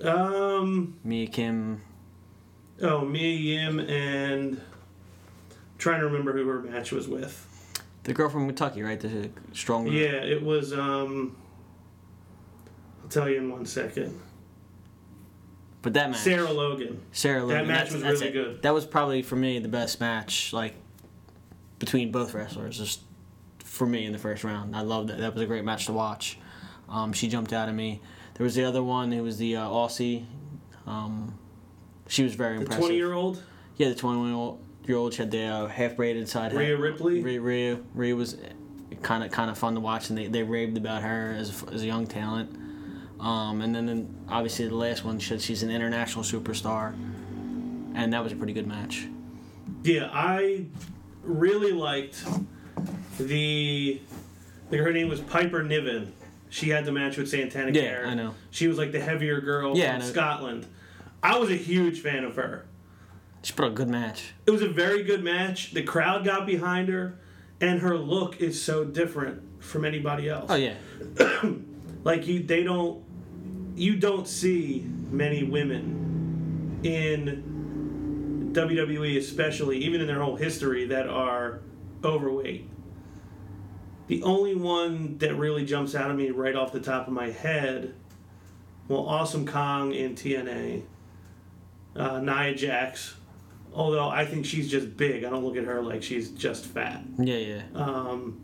Um, Mia Kim. Oh, Mia Yim and I'm trying to remember who her match was with. The girl from Kentucky, right? The strong. Yeah, it was. Um, I'll tell you in one second. But that match, Sarah Logan. Sarah Logan. That match that's, was that's really it. good. That was probably for me the best match, like between both wrestlers, just for me in the first round. I loved it. That was a great match to watch. Um, she jumped out at me. There was the other one who was the uh, Aussie. Um, she was very the impressive. The twenty-year-old. Yeah, the twenty-year-old. She had the uh, half braided side. Rhea Ripley. Rhea, Rhea, Rhea was kind of kind of fun to watch, and they, they raved about her as a, as a young talent. Um, and then, then obviously the last one, she's an international superstar, and that was a pretty good match. Yeah, I really liked the, like her name was Piper Niven. She had the match with Santana yeah, Garrett. Yeah, I know. She was like the heavier girl yeah, from I Scotland. I was a huge fan of her. She put a good match. It was a very good match. The crowd got behind her, and her look is so different from anybody else. Oh, yeah. Like, you, they don't... You don't see many women in W W E especially, even in their whole history, that are overweight. The only one that really jumps out at me right off the top of my head, well, Awesome Kong in T N A, uh, Nia Jax, although I think she's just big. I don't look at her like she's just fat. Yeah, yeah. Um,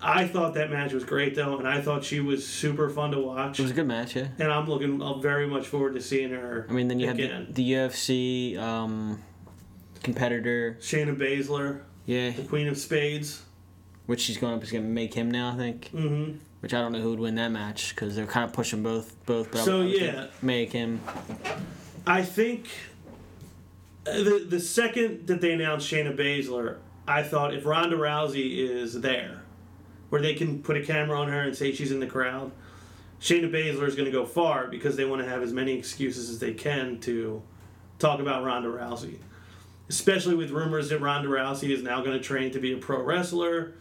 I thought that match was great, though, and I thought she was super fun to watch. It was a good match, yeah. And I'm looking very much forward to seeing her. I mean, then you again. have the, the U F C um, competitor. Shayna Baszler. Yeah. The Queen of Spades. Which she's going up is going to make him now, I think. Mm-hmm. Which I don't know who would win that match because they're kind of pushing both. both but so, I would, I would yeah. Make him. I think the, the second that they announced Shayna Baszler, I thought if Ronda Rousey is there, where they can put a camera on her and say she's in the crowd, Shayna Baszler is going to go far because they want to have as many excuses as they can to talk about Ronda Rousey. Especially with rumors that Ronda Rousey is now going to train to be a pro wrestler.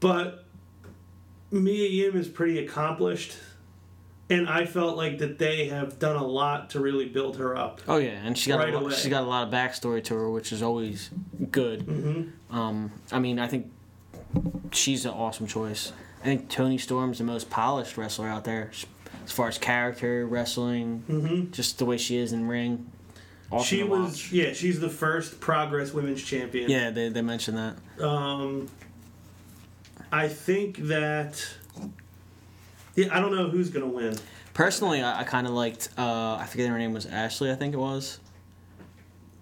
But Mia Yim is pretty accomplished, and I felt like that they have done a lot to really build her up. Oh yeah, and she got right a lot, she got a lot of backstory to her, which is always good. Mm-hmm. Um, I mean, I think she's an awesome choice. I think Toni Storm's the most polished wrestler out there, as far as character, wrestling, mm-hmm. just the way she is in ring. Awesome she was, watch. yeah, she's the first Progress Women's Champion. Yeah, they they mentioned that. Um. I think that yeah, I don't know who's gonna win. Personally, I, I kind of liked. Uh, I forget her name was Ashley. I think it was.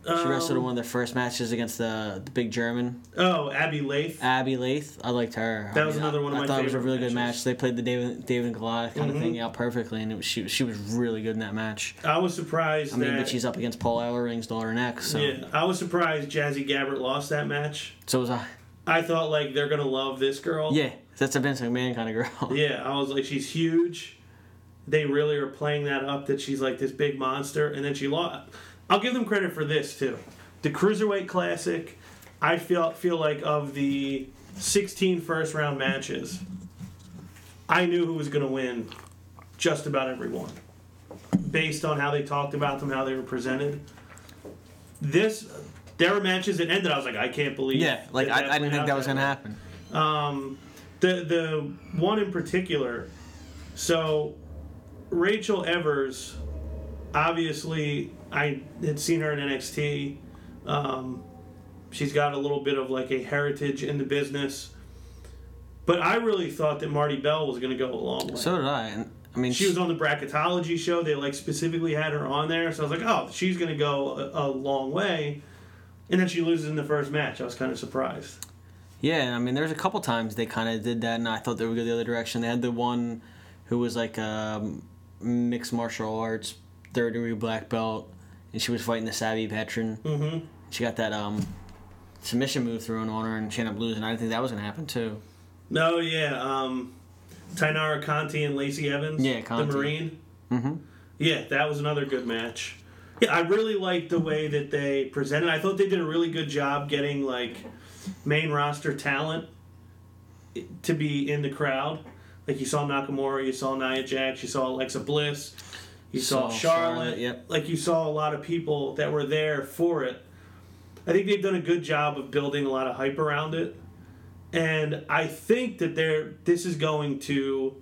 She um, wrestled in one of their first matches against the, the big German. Oh, Abby Laith. Abby Laith. I liked her. That I was mean, another one I, of my. I thought favorite it was a really matches. good match. They played the David David and Goliath kind mm-hmm. of thing out perfectly, and it was, she she was really good in that match. I was surprised. I mean, that, but she's up against Paul Ellering's daughter next. So. Yeah, I was surprised Jazzy Gabbert lost that match. So was I. I thought, like, they're going to love this girl. Yeah, that's a Vince McMahon kind of girl. Yeah, I was like, she's huge. They really are playing that up, that she's, like, this big monster. And then she lost. I'll give them credit for this, too. The Cruiserweight Classic, I feel, feel like of the sixteen first-round matches, I knew who was going to win just about every one, based on how they talked about them, how they were presented. This... There were matches that ended. I was like, I can't believe. Yeah, like that I, I didn't think that was gonna happen. Um, the the one in particular. So, Rachel Evers, obviously, I had seen her in N X T. Um, she's got a little bit of like a heritage in the business, but I really thought that Marty Bell was gonna go a long way. So did I. And I mean, she was on the Bracketology show. They like specifically had her on there, so I was like, oh, she's gonna go a, a long way. And then she loses in the first match. I was kind of surprised. Yeah, I mean, there's a couple times they kind of did that, and I thought they would go the other direction. They had the one who was like a mixed martial arts, third degree black belt, and she was fighting the Savvy Veteran. Mm-hmm. She got that um, submission move thrown on her, and she ended up losing. I didn't think that was going to happen, too. No, yeah. Um, Tainara Conti and Lacey Evans. Yeah, Conti. The Marine. Mm-hmm. Yeah, that was another good match. I really liked the way that they presented. I thought they did a really good job getting like main roster talent to be in the crowd. Like you saw Nakamura, you saw Nia Jax, you saw Alexa Bliss, you saw, saw Charlotte. Charlotte yep. Like you saw a lot of people that were there for it. I think they've done a good job of building a lot of hype around it, and I think that they're. This is going to.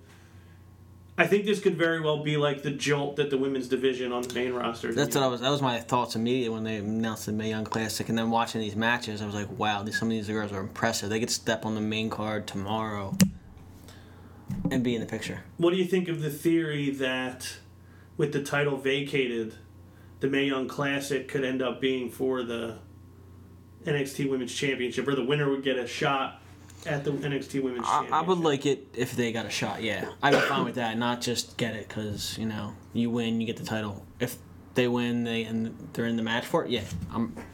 I think this could very well be like the jolt that the women's division on the main roster. That's what I was. That was my thoughts immediately when they announced the Mae Young Classic, and then watching these matches, I was like, "Wow, these, some of these girls are impressive. They could step on the main card tomorrow and be in the picture." What do you think of the theory that, with the title vacated, the Mae Young Classic could end up being for the N X T Women's Championship, or the winner would get a shot? At the N X T Women's Championship. I would like it if they got a shot, yeah. I'd be fine with that, not just get it because, you know, you win, you get the title. If they win they and they're in the match for it, yeah, I'm one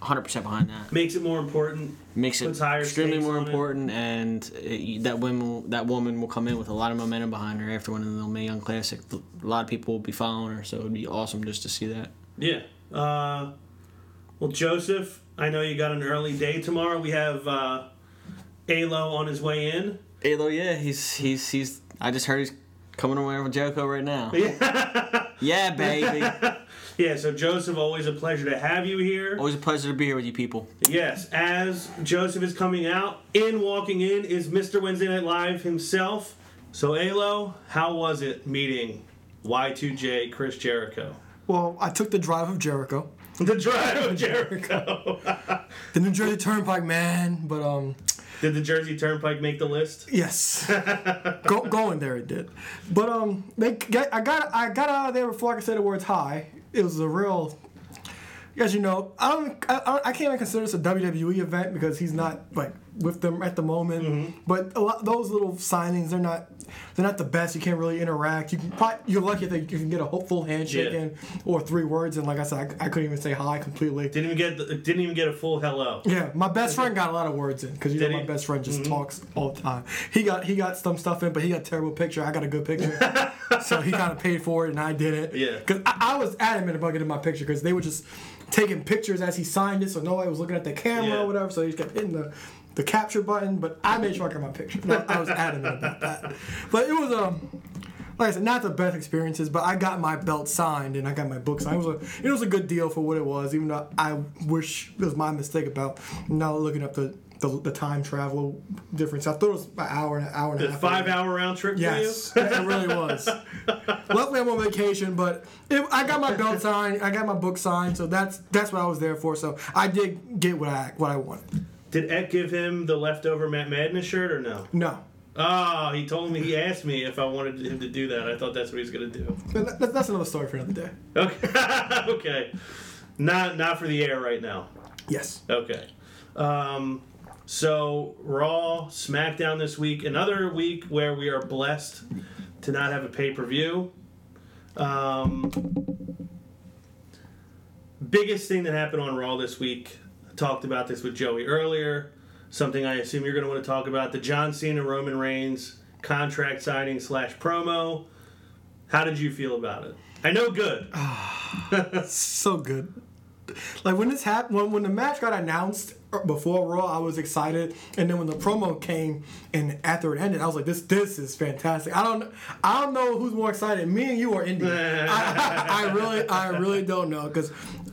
hundred percent behind that. Makes it more important. Makes it extremely more important, it. and it, that, women will, that woman will come in with a lot of momentum behind her after winning the Mae Young Classic. A lot of people will be following her, so it would be awesome just to see that. Yeah. Uh, well, Joseph, I know you got an early day tomorrow. We have... Uh, A-Lo on his way in. A-Lo, yeah, he's he's he's. I just heard he's coming away with Jericho right now. Yeah, yeah baby. Yeah, so Joseph, always a pleasure to have you here. Always a pleasure to be here with you people. Yes, as Joseph is coming out, in walking in is Mister Wednesday Night Live himself. So, Alo, how was it meeting Y two J Chris Jericho? Well, I took the drive of Jericho. The drive of Jericho. The New Jersey Turnpike, man. But um, did the Jersey Turnpike make the list? Yes. Go, going there, it did. But um, they got, I got I got out of there before I could say the words hi. It was a real, as you know, I don't I, I can't even consider this a W W E event because he's not like with them at the moment. Mm-hmm. But a lot, those little signings, they're not they're not the best. You can't really interact. You can probably, you're lucky that you can get a full handshake yeah. in or three words. And like I said, I, I couldn't even say hi completely. Didn't even get the, didn't even get a full hello. Yeah, my best friend got a lot of words in because you Did know my he? best friend just mm-hmm. talks all the time. He got he got some stuff in, but he got a terrible picture. I got a good picture, so he kind of paid for it and I didn't. Yeah, because I, I was adamant about getting my picture because they were just taking pictures as he signed it, so nobody was looking at the camera yeah. or whatever. So he just kept hitting the. the capture button, but I made sure I got my picture. I was adamant about that. But it was, um, like I said, not the best experiences, but I got my belt signed and I got my book signed. It was a, it was a good deal for what it was, even though I wish it was my mistake about not looking up the, the, the time travel difference. I thought it was an hour and an hour and a half. The five-hour round trip for you? Yes, it really was. Luckily, I'm on vacation, but it, I got my belt signed. I got my book signed, so that's that's what I was there for. So I did get what I what I wanted. Did Eck give him the leftover Matt Madness shirt or no? No. Oh, he told me, he asked me if I wanted him to do that. I thought that's what he was going to do. That's another story for another day. Okay. Okay. Not not for the air right now. Yes. Okay. Um, so, Raw, SmackDown this week. Another week where we are blessed to not have a pay-per-view. Um, biggest thing that happened on Raw this week... Talked about this with Joey earlier. Something I assume you're going to want to talk about. The John Cena Roman Reigns contract signing slash promo. How did you feel about it? I know good. Oh, so good. Like when this happened, when, when the match got announced before Raw, I was excited. And then when the promo came and after it ended, I was like, this this is fantastic. I don't I don't know who's more excited. Me and you are Indian. I, I really I really don't know because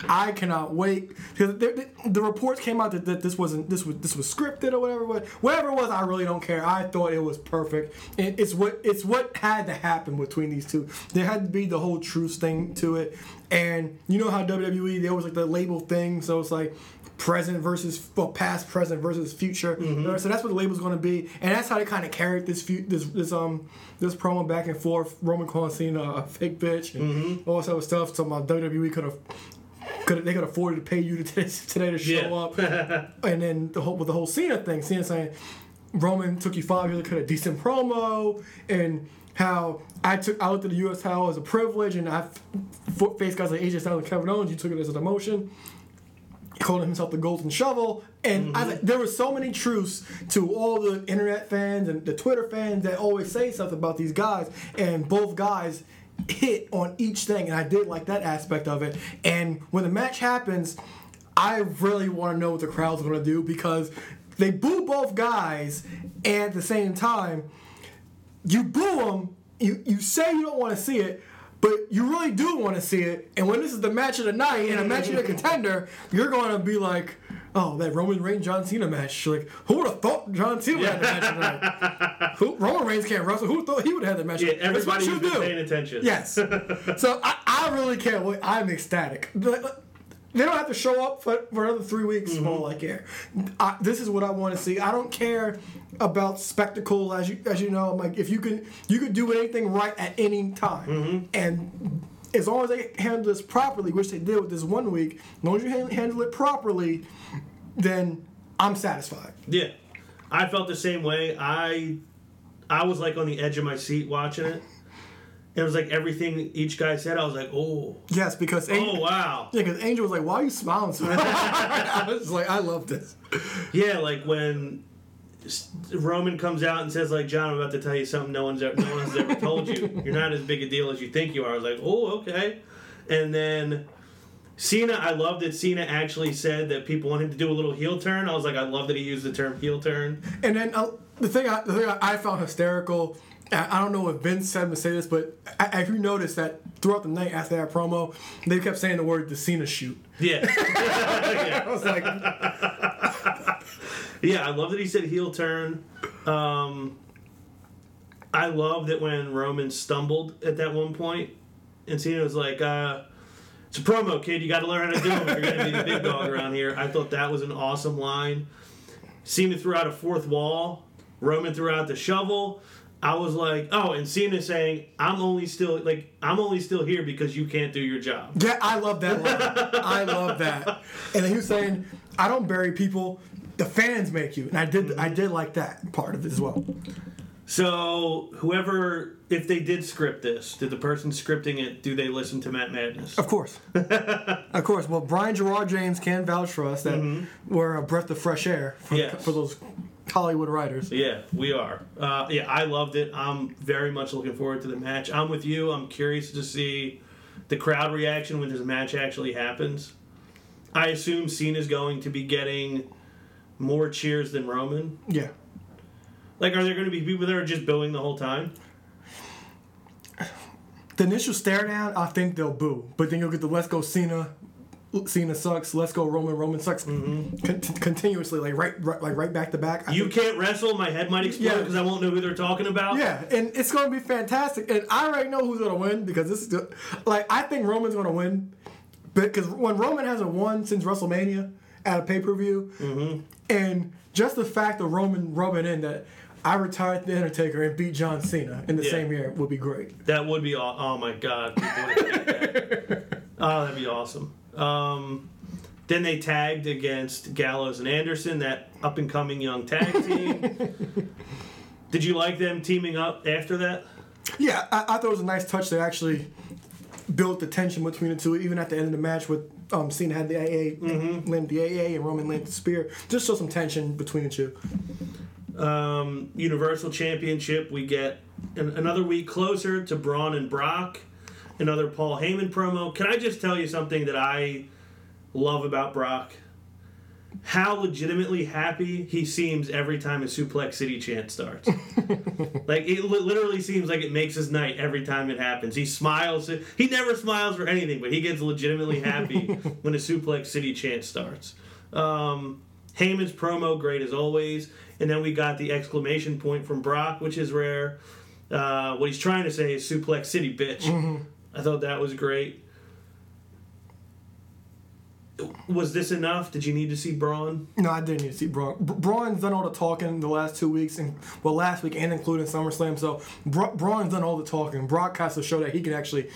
I cannot wait. Because the, the reports came out that, that this wasn't this was this was scripted or whatever it was. Whatever it was, I really don't care. I thought it was perfect. And it's what it's what had to happen between these two. There had to be the whole truth thing to it. And you know how W W E, they always like the label thing. So it's like present versus well, past, present versus future. Mm-hmm. So that's what the label's going to be, and that's how they kind of carried this few, this this um this promo back and forth. Roman calling Cena a fake bitch and mm-hmm. all this other stuff. So my W W E could have. Could they could afford to pay you to t- today to show yeah. up, and then the whole with the whole Cena thing, Cena saying Roman took you five years to cut a decent promo, and how I took I looked at the U S title as a privilege, and I f- faced guys like A J Styles and Kevin Owens. You took it as an emotion, calling himself the Golden Shovel, and mm-hmm. I was, there were so many truths to all the internet fans and the Twitter fans that always say something about these guys, and both guys. Hit on each thing, and I did like that aspect of it. And when the match happens, I really want to know what the crowd's going to do because they boo both guys, and at the same time, you boo them. You you say you don't want to see it, but you really do want to see it. And when this is the match of the night and a match of the contender, you're going to be like, "Oh, that Roman Reigns John Cena match! Like, who would have thought John Cena yeah. had the match tonight? Who Roman Reigns can't wrestle? Who thought he would have had the match? Yeah, everybody who's been paying attention. Yes. So I, I really can't wait. I'm ecstatic. They don't have to show up for, for another three weeks. Mm-hmm. All I care. I, this is what I want to see. I don't care about spectacle, as you as you know. I'm like, if you can you could do anything right at any time, mm-hmm. and as long as they handle this properly, which they did with this one week, as long as you handle it properly, then I'm satisfied. Yeah. I felt the same way. I I was like on the edge of my seat watching it. It was like everything each guy said, I was like, oh. Yes, because Angel, oh, wow. Yeah, because Angel was like, why are you smiling so much? I was like, I love this. Yeah, like when Roman comes out and says, like, John, I'm about to tell you something no one's ever, no one's ever told you. You're not as big a deal as you think you are. I was like, oh, okay. And then Cena, I love that Cena actually said that people want him to do a little heel turn. I was like, I love that he used the term heel turn. And then uh, the thing I, the thing I found hysterical, I, I don't know if Vince said to say this, but I, if you notice that throughout the night after that promo, they kept saying the word the Cena shoot. Yeah. yeah. I was like... yeah, I love that he said heel turn. Um, I love that when Roman stumbled at that one point, and Cena was like, uh, it's a promo, kid. You got to learn how to do it if you're going to be the big dog around here. I thought that was an awesome line. Cena threw out a fourth wall. Roman threw out the shovel. I was like, oh, and Cena saying, I'm only still like I'm only still here because you can't do your job. Yeah, I love that line. I love that. And he was saying, I don't bury people, the fans make you. And I did I did like that part of it as well. So whoever, if they did script this, did the person scripting it, do they listen to Matt Madness? Of course. Of course. Well, Brian Gerard James can vouch for us that mm-hmm. we're a breath of fresh air for, yes. for those Hollywood writers. Yeah, we are. Uh, yeah, I loved it. I'm very much looking forward to the match. I'm with you. I'm curious to see the crowd reaction when this match actually happens. I assume Cena's going to be getting more cheers than Roman. Yeah. Like, are there going to be people that are just booing the whole time? The initial stare down, I think they'll boo. But then you'll get the let's go Cena, Cena sucks, let's go Roman, Roman sucks mm-hmm. Con- continuously, like right, right like right back to back. I you think, can't wrestle, my head might explode because yeah. I won't know who they're talking about. Yeah, and it's going to be fantastic. And I already know who's going to win because this is good. Like, I think Roman's going to win. Because when Roman hasn't won since WrestleMania at a pay-per-view, mm-hmm. and just the fact of Roman rubbing in that I retired The Undertaker and beat John Cena in the yeah. same year would be great. That would be awesome. Oh, my God. That. Oh, that'd be awesome. Um, then they tagged against Gallows and Anderson, that up-and-coming young tag team. Did you like them teaming up after that? Yeah, I, I thought it was a nice touch. They actually built the tension between the two, even at the end of the match with um, Cena had the A A, mm-hmm. landed the A A, and Roman landed the spear. Just show some tension between the two. Um, Universal Championship, we get an, another week closer to Braun and Brock, another Paul Heyman promo. Can I just tell you something that I love about Brock? How legitimately happy he seems every time a Suplex City chant starts. Like, it li- literally seems like it makes his night every time it happens. He smiles. He never smiles for anything, but he gets legitimately happy when a Suplex City chant starts. Um, Heyman's promo, great as always. And then we got the exclamation point from Brock, which is rare. Uh, what he's trying to say is Suplex City, bitch. Mm-hmm. I thought that was great. Was this enough? Did you need to see Braun? No, I didn't need to see Braun. Bra- Braun's done all the talking the last two weeks, and well, last week and including SummerSlam. So Bra- Braun's done all the talking. Brock has to show that he can actually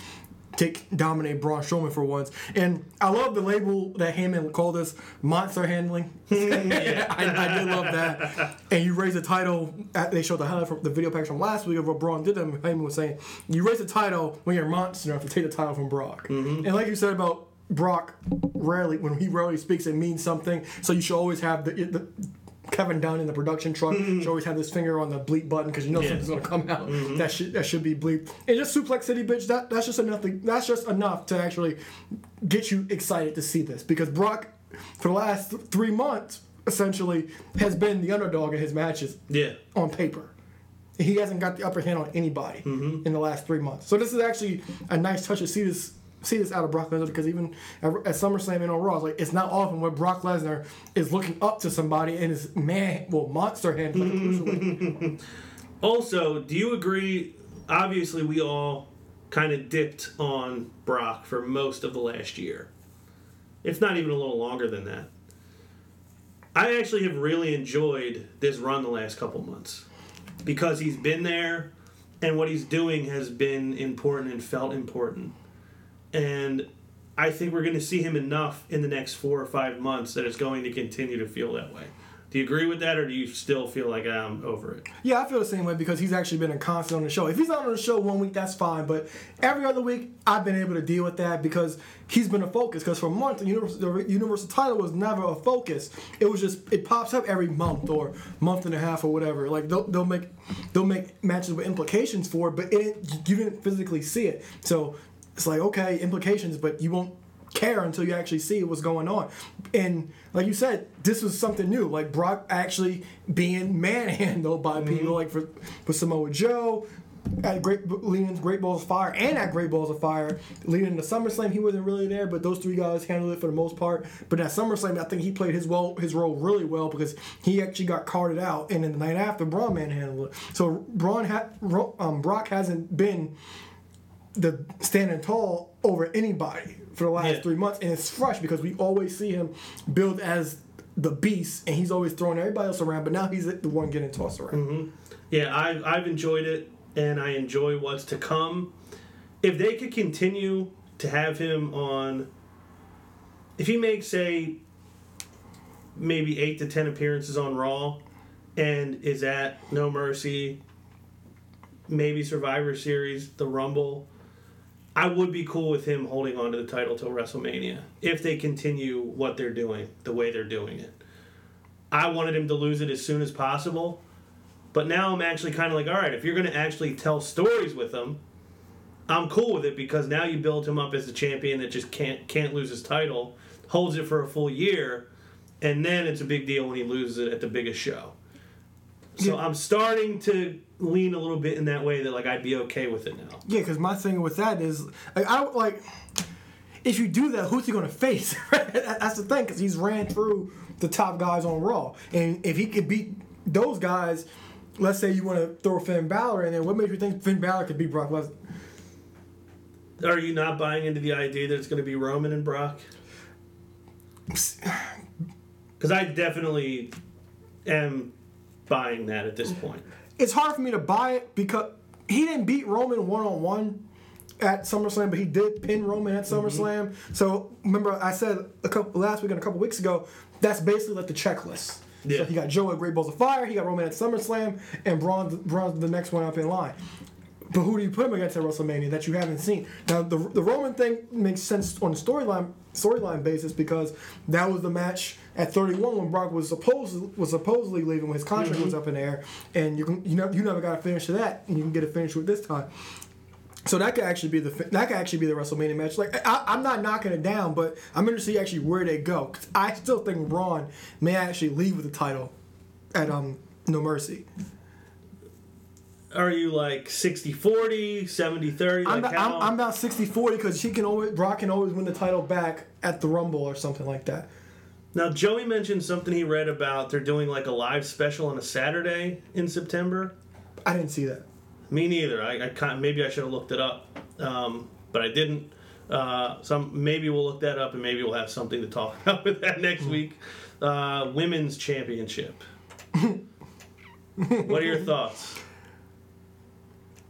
take dominate Braun Strowman for once. And I love the label that Heyman called this, monster handling. Yeah. I, I did love that. And you raise the title. They showed the highlight from the video package from last week of what Braun did to him. Heyman was saying, you raise the title when you're a monster enough to take the title from Brock. Mm-hmm. And like you said about Brock, rarely, when he rarely speaks, it means something. So you should always have the... the Kevin Dunn in the production truck mm-hmm. should always have his finger on the bleep button because you know yeah. something's gonna come out mm-hmm. that should that should be bleeped. And just Suplex City, bitch. That that's just enough. To, that's just enough to actually get you excited to see this because Brock, for the last th- three months, essentially has been the underdog in his matches. Yeah. On paper, he hasn't got the upper hand on anybody mm-hmm. in the last three months. So this is actually a nice touch to see this. See this out of Brock Lesnar because even at SummerSlam and on Raw, it's like it's not often where Brock Lesnar is looking up to somebody and his man, well, monster hand. Like, also, do you agree? Obviously, we all kind of dipped on Brock for most of the last year. If not even a little longer than that. I actually have really enjoyed this run the last couple months because he's been there and what he's doing has been important and felt important. And I think we're going to see him enough in the next four or five months that it's going to continue to feel that way. Do you agree with that, or do you still feel like I'm over it? Yeah, I feel the same way because he's actually been a constant on the show. If he's not on the show one week, that's fine. But every other week, I've been able to deal with that because he's been a focus. Because for months, the Universal, the Universal title was never a focus. It was just, it pops up every month or month and a half or whatever. Like, they'll, they'll make they'll make matches with implications for it, but it, you didn't physically see it. So... it's like, okay, implications, but you won't care until you actually see what's going on. And like you said, this was something new. Like Brock actually being manhandled by mm-hmm. people, like for, for Samoa Joe, at Great leading into Great Balls of Fire and at Great Balls of Fire leading into SummerSlam, he wasn't really there, but those three guys handled it for the most part. But at SummerSlam, I think he played his well his role really well because he actually got carded out, and then the night after, Braun manhandled it. So Braun ha- um, Brock hasn't been the standing tall over anybody for the last yeah. three months, and it's fresh because we always see him build as the beast, and he's always throwing everybody else around, but now he's the one getting tossed around. Mm-hmm. Yeah, I've, I've enjoyed it, and I enjoy what's to come. If they could continue to have him on, if he makes, say, maybe eight to ten appearances on Raw and is at No Mercy, maybe Survivor Series, the Rumble, I would be cool with him holding on to the title till WrestleMania if they continue what they're doing, the way they're doing it. I wanted him to lose it as soon as possible, but now I'm actually kind of like, all right, if you're going to actually tell stories with him, I'm cool with it because now you build him up as the champion that just can't can't lose his title, holds it for a full year, and then it's a big deal when he loses it at the biggest show. So yeah. I'm starting to lean a little bit in that way that, like, I'd be okay with it now. Yeah, because my thing with that is, like, I, like if you do that, who's he going to face? That's the thing, because he's ran through the top guys on Raw. And if he could beat those guys, let's say you want to throw Finn Balor in there, what makes you think Finn Balor could beat Brock Lesnar? Are you not buying into the idea that it's going to be Roman and Brock? Because I definitely am buying that at this point. It's hard for me to buy it because he didn't beat Roman one-on-one at SummerSlam, but he did pin Roman at SummerSlam. Mm-hmm. So, remember, I said a couple last week and a couple weeks ago, that's basically like the checklist. Yeah. So, he got Joe at Great Balls of Fire, he got Roman at SummerSlam, and Braun, Braun's the next one up in line. But who do you put him against at WrestleMania that you haven't seen? Now, the the Roman thing makes sense on a storyline storyline basis because that was the match at thirty-one when Brock was supposed was supposedly leaving when his contract mm-hmm. was up in the air, and you can, you never you never got a finish to that, and you can get a finish with this time. So that could actually be the that could actually be the WrestleMania match. Like I, I'm not knocking it down, but I'm interested to see actually where they go. Cause I still think Braun may actually leave with the title at um No Mercy. Are you like sixty forty, seventy thirty? Like I'm, about, I'm, I'm about sixty forty because she can always, Brock can always win the title back at the Rumble or something like that. Now, Joey mentioned something he read about they're doing like a live special on a Saturday in September. I didn't see that. Me neither. I, I kind of, maybe I should have looked it up, um, but I didn't. Uh, some maybe we'll look that up and maybe we'll have something to talk about with that next mm. week. Uh, Women's Championship. What are your thoughts?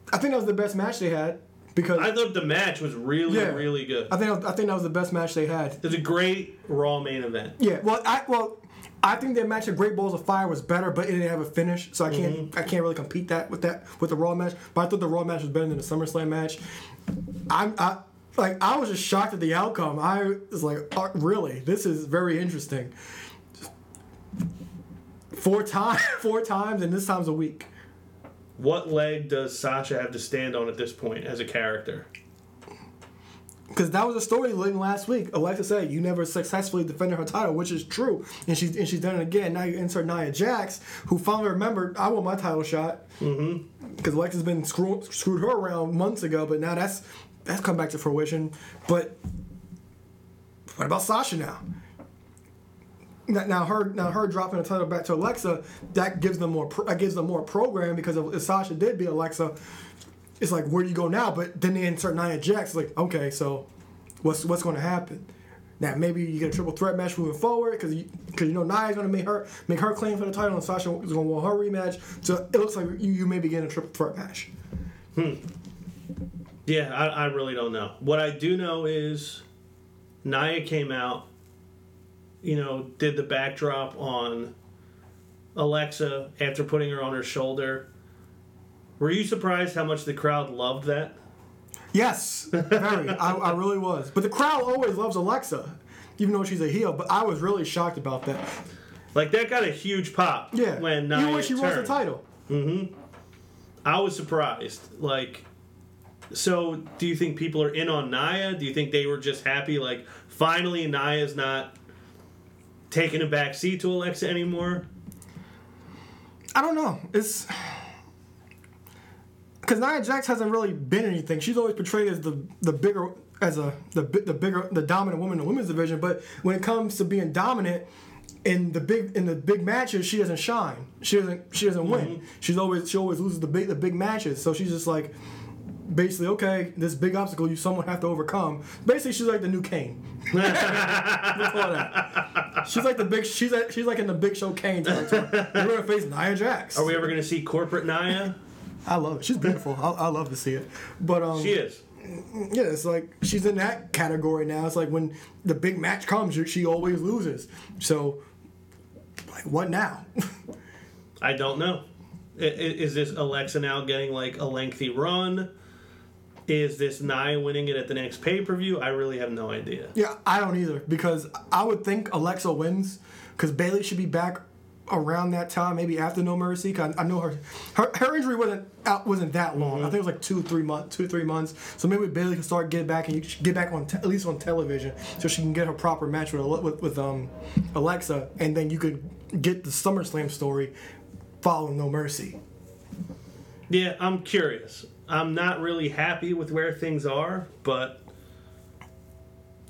I think that was the best match they had because I thought the match was really, yeah, really good. I think that was, I think that was the best match they had. It was a great Raw main event. Yeah, well, I well, I think their match at Great Balls of Fire was better, but it didn't have a finish, so I can't mm-hmm. I can't really compete that with that with the Raw match. But I thought the Raw match was better than the SummerSlam match. I'm I like I was just shocked at the outcome. I was like, oh, really, this is very interesting. Four times, four times, and this time's a week. What leg does Sasha have to stand on at this point as a character? Because that was a story last week. Alexa said, you never successfully defended her title, which is true. And she's, and she's done it again. Now you insert Nia Jax, who finally remembered, I want my title shot. Mm-hmm. Because Alexa's been screw, screwed her around months ago, but now that's that's come back to fruition. But what about Sasha now? Now her, now her dropping the title back to Alexa, that gives them more. That gives them more program because if Sasha did beat Alexa, it's like where do you go now? But then they insert Nia Jax. Like okay, so what's what's going to happen? Now maybe you get a triple threat match moving forward because you, you know Nia's going to make her make her claim for the title and Sasha is going to want her rematch. So it looks like you you may be getting a triple threat match. Hmm. Yeah, I, I really don't know. What I do know is Nia came out. You know, did the backdrop on Alexa after putting her on her shoulder. Were you surprised how much the crowd loved that? Yes, very. I, I really was. But the crowd always loves Alexa, even though she's a heel. But I was really shocked about that. Like, that got a huge pop. Yeah, when Nia even when she turned. Won the title. Mm-hmm. I was surprised. Like, so do you think people are in on Nia? Do you think they were just happy? Like, finally, Nia's not taking a back seat to Alexa anymore? I don't know. It's because Nia Jax hasn't really been anything. She's always portrayed as the the bigger as a the the bigger the dominant woman in the women's division. But when it comes to being dominant in the big in the big matches, she doesn't shine. She doesn't she doesn't win. Mm-hmm. She's always she always loses the big the big matches. So she's just like, basically, okay, this big obstacle you someone have to overcome. Basically, she's like the new Kane. Let's call that. She's like the big. She's like, she's like in the Big Show Kane territory. We're gonna face Nia Jax. Are we ever gonna see corporate Nia? I love it. She's beautiful. I, I love to see it. But um, she is. Yeah, it's like she's in that category now. It's like when the big match comes, she always loses. So, like, what now? I don't know. Is this Alexa now getting like a lengthy run? Is this Nia winning it at the next pay-per-view? I really have no idea. Yeah, I don't either, because I would think Alexa wins, because Bayley should be back around that time, maybe after No Mercy. Cause I know her, her her injury wasn't out, wasn't that long. Mm-hmm. I think it was like two, three months, two, three months. So maybe Bayley can start get back and you get back on te- at least on television, so she can get her proper match with with, with um Alexa, and then you could get the SummerSlam story following No Mercy. Yeah, I'm curious. I'm not really happy with where things are, but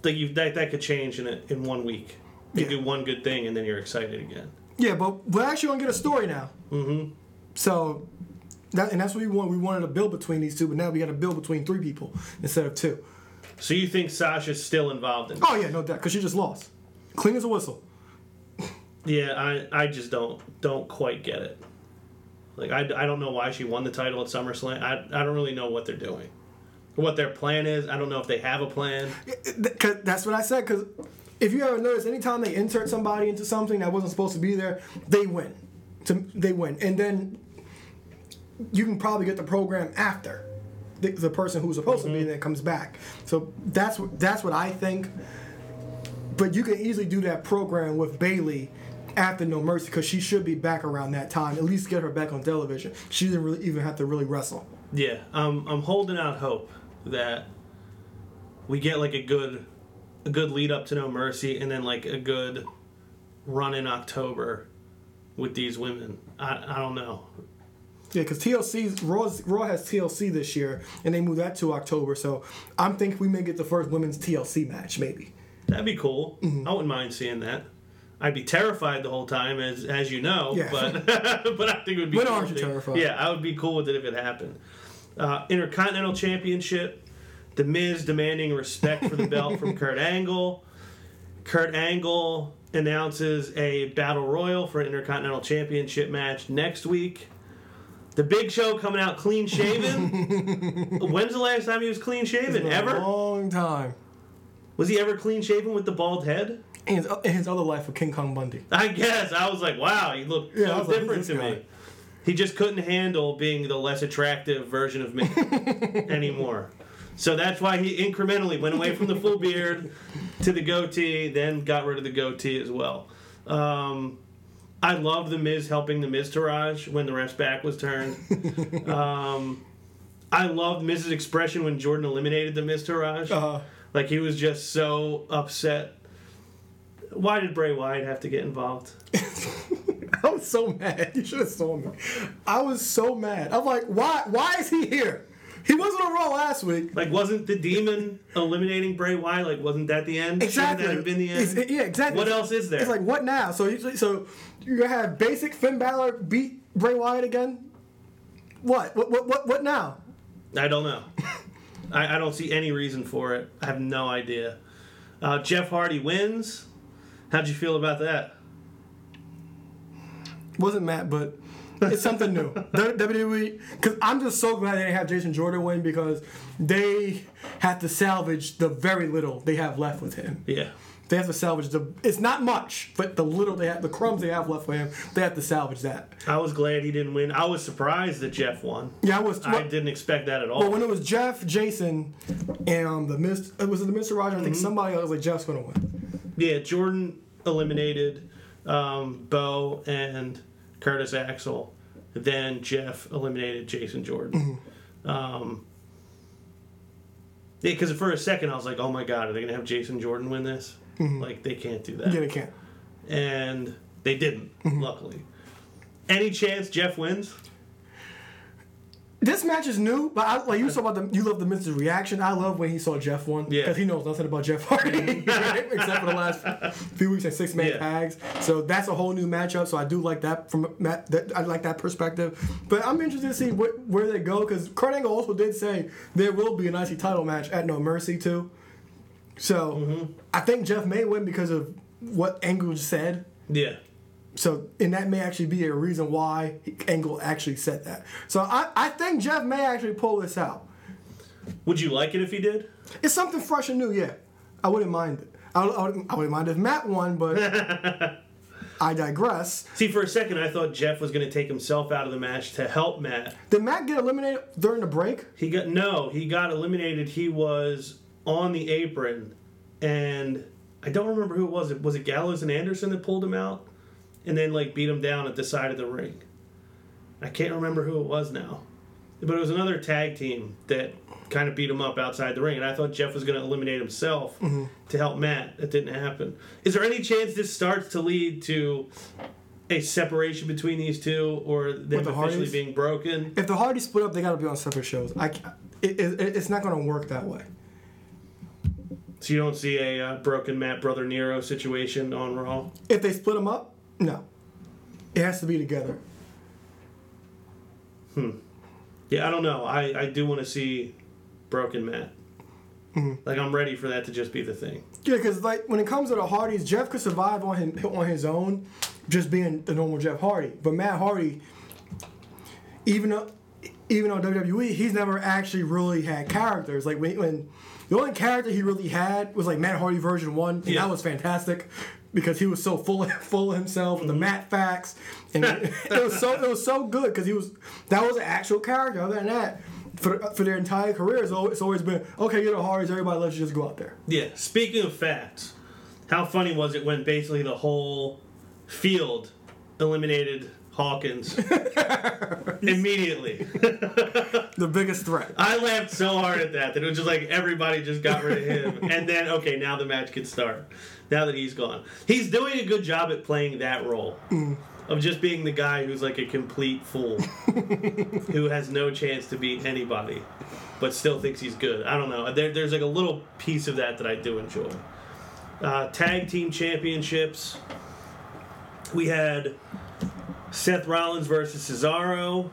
that you that, that could change in a, in one week. You yeah. do one good thing, and then you're excited again. Yeah, but we're actually gonna get a story now. Mm-hmm. So, that and that's what we want. We wanted a build between these two, but now we got a build between three people instead of two. So you think Sasha's still involved in this? Oh yeah, no doubt, because she just lost, clean as a whistle. Yeah, I I just don't don't quite get it. Like, I, I don't know why she won the title at SummerSlam. I, I don't really know what they're doing. What their plan is. I don't know if they have a plan. Cause that's what I said, because if you ever notice, anytime they insert somebody into something that wasn't supposed to be there, they win. They win. And then you can probably get the program after the, the person who's supposed mm-hmm. to be there comes back. So that's, that's what I think. But you can easily do that program with Bayley after No Mercy, because she should be back around that time. At least get her back on television. She didn't really even have to really wrestle. Yeah, um, I'm holding out hope that we get like a good, a good lead up to No Mercy, and then like a good run in October with these women. I, I don't know. Yeah, because T L C's Raw's, Raw has T L C this year, and they moved that to October. So I'm thinking we may get the first women's T L C match, maybe. That'd be cool. Mm-hmm. I wouldn't mind seeing that. I'd be terrified the whole time, as as you know, yeah. but but I think it would be. When cool aren't you thing. terrified? Yeah, I would be cool with it if it happened. Uh, Intercontinental Championship, The Miz demanding respect for the belt from Kurt Angle. Kurt Angle announces a battle royal for an Intercontinental Championship match next week. The Big Show coming out clean shaven. When's the last time he was clean shaven? Ever? A long time. Was he ever clean shaven with the bald head? In his, in his other life with King Kong Bundy. I guess. I was like, wow, he looked yeah, so different like, to guy. me. He just couldn't handle being the less attractive version of me anymore. So that's why he incrementally went away from the full beard to the goatee, then got rid of the goatee as well. Um, I love The Miz helping The Miztourage when the ref's back was turned. um, I loved Miz's expression when Jordan eliminated The Miztourage. Uh-huh. Like, he was just so upset. Why did Bray Wyatt have to get involved? I was so mad. You should have saw me. I was so mad. I'm like, why Why is he here? He wasn't on Raw last week. Like, wasn't the demon eliminating Bray Wyatt? Like, wasn't that the end? Exactly. Shouldn't that have been the end? It, yeah, exactly. What else is there? It's like, what now? So, you, so you're going to have basic Finn Balor beat Bray Wyatt again? What? What, what, what, what now? I don't know. I, I don't see any reason for it. I have no idea. Uh, Jeff Hardy wins. How'd you feel about that? Wasn't mad, but it's something new. W W E, because I'm just so glad they didn't have Jason Jordan win, because they have to salvage the very little they have left with him. Yeah. They have to salvage the... It's not much, but the little they have, the crumbs they have left for him, they have to salvage that. I was glad he didn't win. I was surprised that Jeff won. Yeah, I was... I what, didn't expect that at all. Well, when it was Jeff, Jason, and um, the Miz, was it the Mister Rogers? Mm-hmm. I think somebody else was like, Jeff's going to win. Yeah, Jordan eliminated um, Bo and Curtis Axel. Then Jeff eliminated Jason Jordan. Mm-hmm. Um... Yeah, because for a second I was like, oh my God, are they going to have Jason Jordan win this? Mm-hmm. Like, they can't do that. Yeah, they can't. And they didn't, mm-hmm. luckily. Any chance Jeff wins? This match is new, but I, like you saw about the you love the Miz's reaction. I love when he saw Jeff won because yeah. he knows nothing about Jeff Hardy right? except for the last few weeks at six man yeah. tags. So that's a whole new matchup. So I do like that from Matt. That, I like that perspective. But I'm interested to see what, where they go because Kurt Angle also did say there will be an I C title match at No Mercy too. So mm-hmm. I think Jeff may win because of what Angle said. Yeah. So, and that may actually be a reason why Angle actually said that. So, I, I think Jeff may actually pull this out. Would you like it if he did? It's something fresh and new, yeah. I wouldn't mind it. I, I, wouldn't, I wouldn't mind if Matt won, but I digress. See, for a second, I thought Jeff was going to take himself out of the match to help Matt. Did Matt get eliminated during the break? He got No, he got eliminated. He was on the apron, and I don't remember who it was. Was it Gallows and Anderson that pulled him out? And then, like, beat him down at the side of the ring. I can't remember who it was now. But it was another tag team that kind of beat him up outside the ring. And I thought Jeff was going to eliminate himself mm-hmm. to help Matt. That didn't happen. Is there any chance this starts to lead to a separation between these two or them the officially Hardys? Being broken? If the Hardys split up, they got to be on separate shows. I it, it, It's not going to work that way. So you don't see a uh, broken Matt Brother Nero situation on Raw? If they split them up? No. It has to be together. Hmm. Yeah, I don't know. I, I do want to see Broken Matt. Mm-hmm. Like, I'm ready for that to just be the thing. Yeah, because, like, when it comes to the Hardys, Jeff could survive on him, on his own, just being the normal Jeff Hardy. But Matt Hardy, even though, even on W W E, he's never actually really had characters. Like, when, when the only character he really had was, like, Matt Hardy version one, and yeah. that was fantastic. Because he was so full of, full of himself with mm-hmm. the Matt facts, and it, it was so it was so good because he was that was an actual character. Other than that, for for their entire career, it's always, it's always been okay. You're the Hardys, everybody lets you just go out there. Yeah. Speaking of facts, how funny was it when basically the whole field eliminated Hawkins immediately? The biggest threat. I laughed so hard at that that it was just like everybody just got rid of him, and then okay, now the match can start. Now that he's gone. He's doing a good job at playing that role. Mm. Of just being the guy who's like a complete fool. Who has no chance to beat anybody. But still thinks he's good. I don't know. There, there's like a little piece of that that I do enjoy. Uh, tag team championships. We had Seth Rollins versus Cesaro.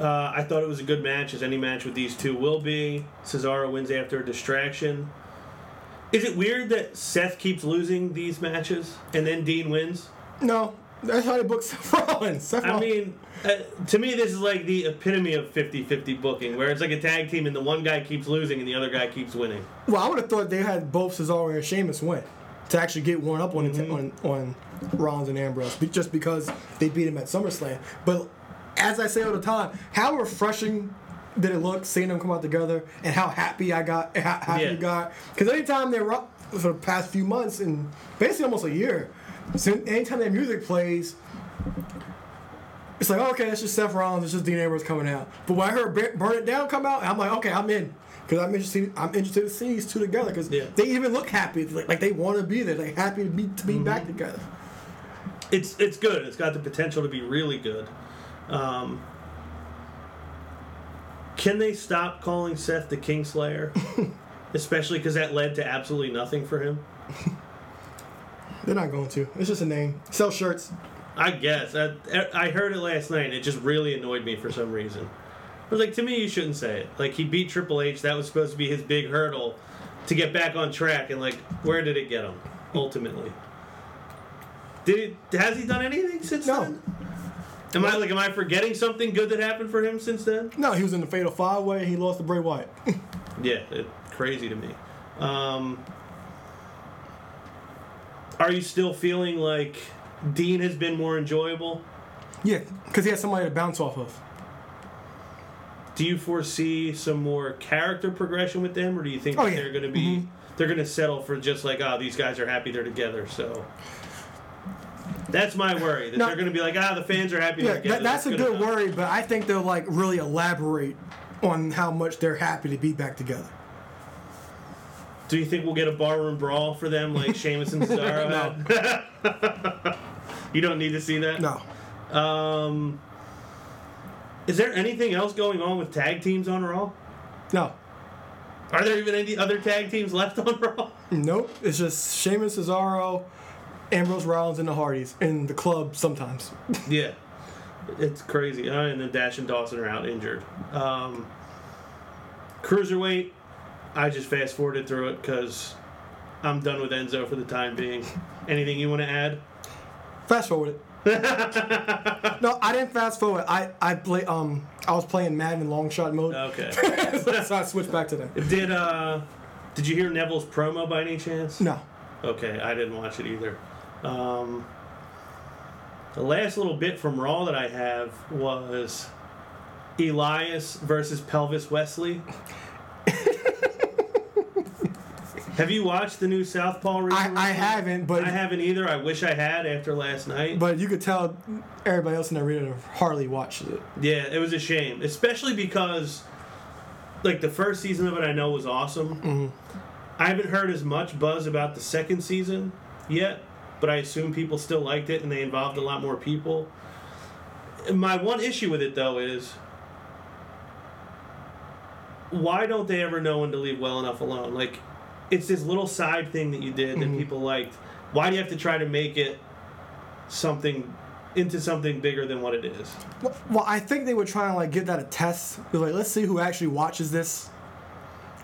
Uh, I thought it was a good match, as any match with these two will be. Cesaro wins after a distraction. Is it weird that Seth keeps losing these matches and then Dean wins? No. That's how they book Seth Rollins. Seth Rollins. I mean, uh, to me, this is like the epitome of fifty-fifty booking, where it's like a tag team and the one guy keeps losing and the other guy keeps winning. Well, I would have thought they had both Cesaro and Sheamus win to actually get one up on, mm-hmm. on, on Rollins and Ambrose, just because they beat him at SummerSlam. But as I say all the time, how refreshing did it look seeing them come out together, and how happy I got, how happy yeah. you got. Because anytime they're up for the past few months, and basically almost a year, anytime their music plays, it's like, oh, okay, that's just Seth Rollins, it's just Dean Ambrose coming out. But when I heard Burn It Down come out, I'm like, okay, I'm in. Because I'm interested, I'm interested to see these two together, because yeah. they even look happy. Like, like they want to be there. They're happy to be, to be mm-hmm. back together. It's, it's good. It's got the potential to be really good. Um... Can they stop calling Seth the Kingslayer? Especially because that led to absolutely nothing for him. They're not going to. It's just a name. Sell shirts. I guess. I, I heard it last night, and it just really annoyed me for some reason. I was like, to me, you shouldn't say it. Like, he beat Triple H. That was supposed to be his big hurdle to get back on track. And, like, where did it get him, ultimately? Did it, has he done anything since no. then? Am I like? Am I forgetting something good that happened for him since then? No, he was in the Fatal Five Way. He lost to Bray Wyatt. yeah, it, crazy to me. Um, are you still feeling like Dean has been more enjoyable? Yeah, because he has somebody to bounce off of. Do you foresee some more character progression with them, or do you think oh, that yeah. they're going to be mm-hmm. they're going to settle for just like, oh, these guys are happy they're together, so. That's my worry. That no, they're going to be like, ah, the fans are happy. Yeah, together. That, that's, that's a good enough. worry, but I think they'll like really elaborate on how much they're happy to be back together. Do you think we'll get a barroom brawl for them like Sheamus and Cesaro? No. You don't need to see that? No. Um, Is there anything else going on with tag teams on Raw? No. Are there even any other tag teams left on Raw? Nope. It's just Sheamus, Cesaro, Ambrose, Rollins, and the Hardys, and the club sometimes. Yeah. It's crazy. Uh, and then Dash and Dawson are out injured. Um, cruiserweight, I just fast-forwarded through it because I'm done with Enzo for the time being. Anything you want to add? Fast-forward it. No, I didn't fast forward. I I play um I was playing Madden in long shot mode. Okay. So I switched back to that. Did uh did you hear Neville's promo by any chance? No. Okay, I didn't watch it either. Um, the last little bit from Raw that I have was Elias versus Pelvis Wesley. Have you watched the new Southpaw recently? I, I haven't, but I haven't either. I wish I had after last night. But you could tell everybody else in the arena hardly watched it. Yeah, it was a shame, especially because like the first season of it I know was awesome. Mm-hmm. I haven't heard as much buzz about the second season yet, but I assume people still liked it and they involved a lot more people. My one issue with it though is, why don't they ever know when to leave well enough alone? Like, it's this little side thing that you did that mm-hmm. people liked. Why do you have to try to make it something into something bigger than what it is? Well, well I think they were trying to like give that a test. They're like, let's see who actually watches this.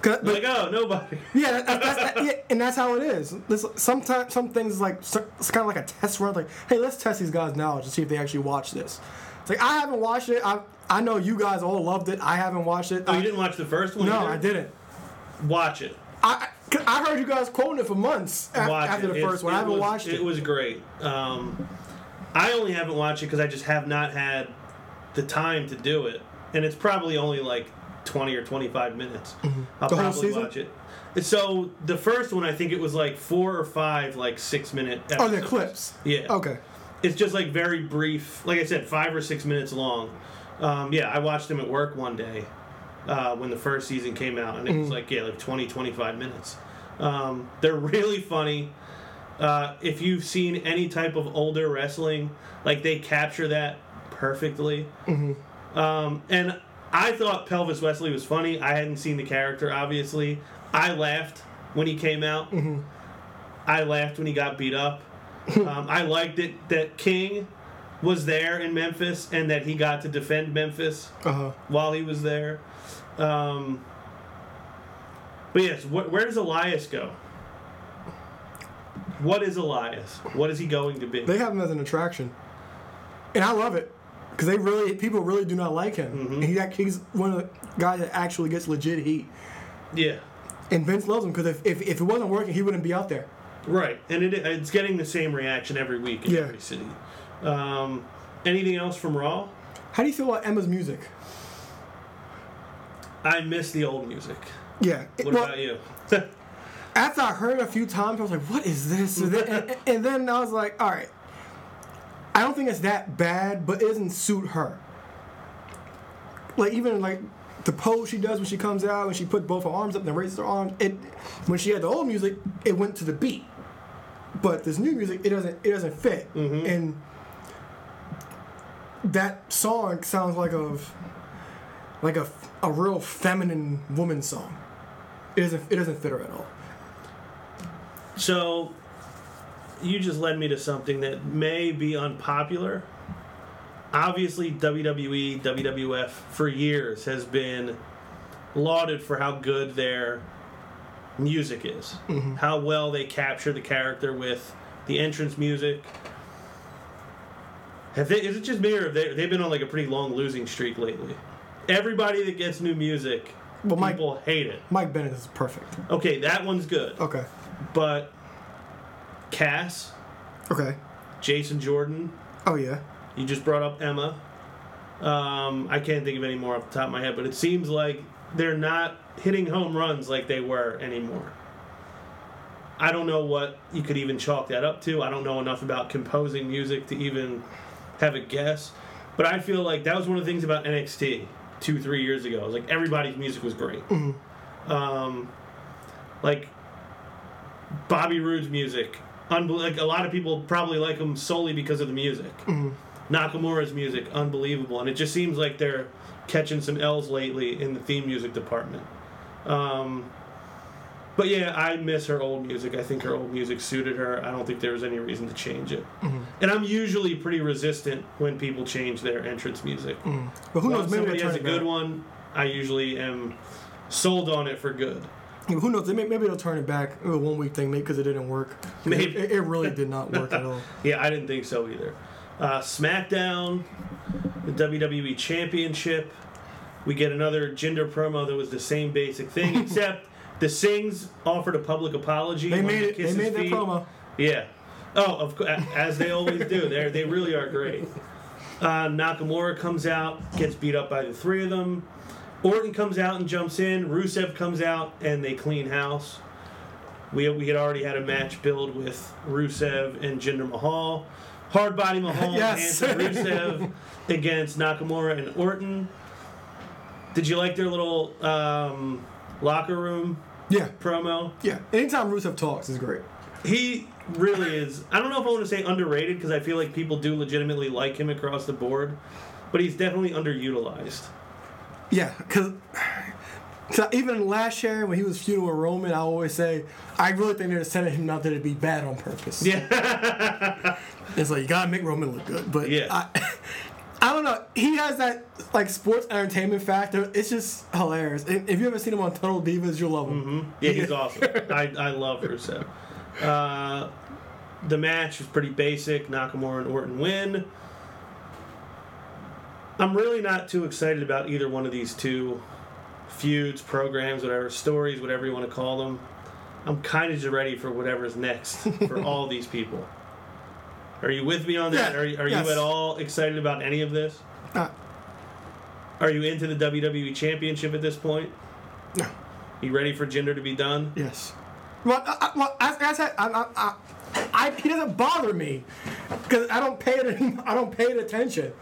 But, like, oh, nobody. Yeah, that, that's, that, yeah, and that's how it is. This, sometimes some things like it's kind of like a test run. Like, hey, let's test these guys' knowledge to see if they actually watch this. It's like, I haven't watched it. I I know you guys all loved it. I haven't watched it. Oh, I, you didn't watch the first one? No, either? I didn't. Watch it. I. I heard you guys quoting it for months Watch after it. the first it's, one. I haven't was, watched it. It was great. Um, I only haven't watched it because I just have not had the time to do it. And it's probably only like twenty or twenty-five minutes. Mm-hmm. I'll the probably watch it. So the first one, I think it was like four or five like six-minute episodes. Oh, they're clips? Yeah. Okay. It's just like very brief. Like I said, five or six minutes long. Um, yeah, I watched them at work one day. Uh, when the first season came out, and it was like, yeah, like twenty, twenty-five minutes. Um, they're really funny. Uh, if you've seen any type of older wrestling, like they capture that perfectly. Mm-hmm. Um, and I thought Pelvis Wesley was funny. I hadn't seen the character, obviously. I laughed when he came out. Mm-hmm. I laughed when he got beat up. um, I liked it that King was there in Memphis and that he got to defend Memphis uh-huh. while he was there. Um, but yes, wh- where does Elias go? What is Elias? What is he going to be? They have him as an attraction, and I love it because they really people really do not like him. Mm-hmm. And he, he's one of the guys that actually gets legit heat. Yeah, and Vince loves him because if, if if it wasn't working, he wouldn't be out there. Right, and it it's getting the same reaction every week in yeah. every city. Um, anything else from Raw? How do you feel about Emma's music? I miss the old music. Yeah. What well, about you? After I heard it a few times, I was like, what is this? And then, and, and then I was like, all right. I don't think it's that bad, but it doesn't suit her. Like, even, like, the pose she does when she comes out, when she put both her arms up and raises her arms, it, when she had the old music, it went to the beat. But this new music, it doesn't it doesn't fit. Mm-hmm. And that song sounds like a... Like a, a real feminine woman song. It doesn't, it doesn't fit her at all. So, you just led me to something that may be unpopular. Obviously, W W E, W W F, for years has been lauded for how good their music is. Mm-hmm. How well they capture the character with the entrance music. Have they, is it just me or have they, they've been on like a pretty long losing streak lately? Everybody that gets new music, well, people Mike, hate it. Mike Bennett is perfect. Okay, that one's good. Okay. But Cass. Okay. Jason Jordan. Oh, yeah. You just brought up Emma. Um, I can't think of any more off the top of my head, but it seems like they're not hitting home runs like they were anymore. I don't know what you could even chalk that up to. I don't know enough about composing music to even have a guess. But I feel like that was one of the things about N X T. Two, three years ago, like everybody's music was great. Mm-hmm. Um, like Bobby Roode's music, unbe- like a lot of people probably like him solely because of the music. Mm-hmm. Nakamura's music, unbelievable. And it just seems like they're catching some L's lately in the theme music department. Um, but yeah, I miss her old music. I think her old music suited her. I don't think there was any reason to change it. Mm-hmm. And I'm usually pretty resistant when people change their entrance music. Mm. But who knows? Maybe somebody has a good one. I usually am sold on it for good. Yeah, who knows? Maybe they'll turn it back. It was a one-week thing, maybe because it didn't work. Maybe. It, it really did not work at all. Yeah, I didn't think so either. Uh, SmackDown, the W W E Championship. We get another gender promo that was the same basic thing, except the Sings offered a public apology. They made it. They made that promo. Yeah. Oh, of course, as they always do. They they really are great. Uh, Nakamura comes out, gets beat up by the three of them. Orton comes out and jumps in. Rusev comes out, and they clean house. We we had already had a match build with Rusev and Jinder Mahal. Hardbody Mahal yes. and Rusev against Nakamura and Orton. Did you like their little um, locker room yeah. promo? Yeah. Anytime Rusev talks is great. He really is. I don't know if I want to say underrated, because I feel like people do legitimately like him across the board, but he's definitely underutilized. Yeah, because even last year when he was feuding with Roman, I always say, I really think they're sending him out there to be bad on purpose. Yeah. It's like, you got to make Roman look good. But yeah. I, I don't know. He has that like sports entertainment factor. It's just hilarious. And if you ever seen him on Total Divas, you'll love him. Mm-hmm. Yeah, he's awesome. I, I love Rusev. Uh, the match was pretty basic. Nakamura and Orton win. I'm really not too excited about either one of these two feuds, programs, whatever, stories, whatever you want to call them. I'm kind of just ready for whatever's next for all these people. Are you with me on that? Yeah. Are, are yes. you at all excited about any of this? Uh, are you into the W W E Championship at this point? No. You ready for gender to be done? Yes. Well, I, well, as I said, I, I, I, I, he doesn't bother me because I don't pay it. I don't pay it attention.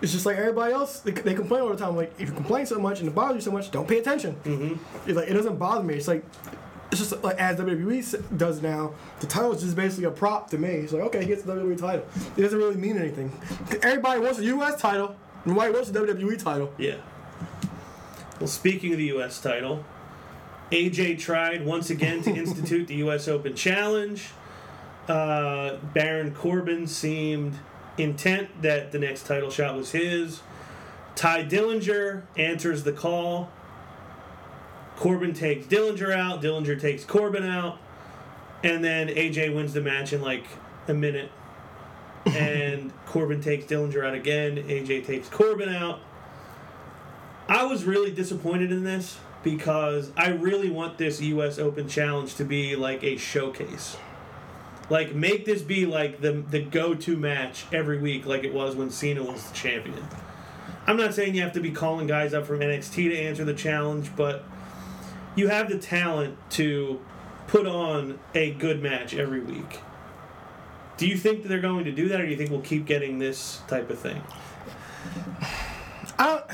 It's just like everybody else. They, they complain all the time. Like, if you complain so much and it bothers you so much, don't pay attention. Mm-hmm. It's like, it doesn't bother me. It's like, it's just like as W W E does now. The title is just basically a prop to me. It's like, okay, he gets the W W E title. It doesn't really mean anything. Everybody wants the U S title. Nobody wants the W W E title. Yeah. Well, speaking of the U S title, A J tried once again to institute the U S Open Challenge. Uh, Baron Corbin seemed intent that the next title shot was his. Ty Dillinger answers the call. Corbin takes Dillinger out. Dillinger takes Corbin out. And then A J wins the match in like a minute. And Corbin takes Dillinger out again. A J takes Corbin out. I was really disappointed in this because I really want this U S Open Challenge to be like a showcase. Like, make this be like the the go-to match every week like it was when Cena was the champion. I'm not saying you have to be calling guys up from N X T to answer the challenge, but you have the talent to put on a good match every week. Do you think that they're going to do that, or do you think we'll keep getting this type of thing? I don't,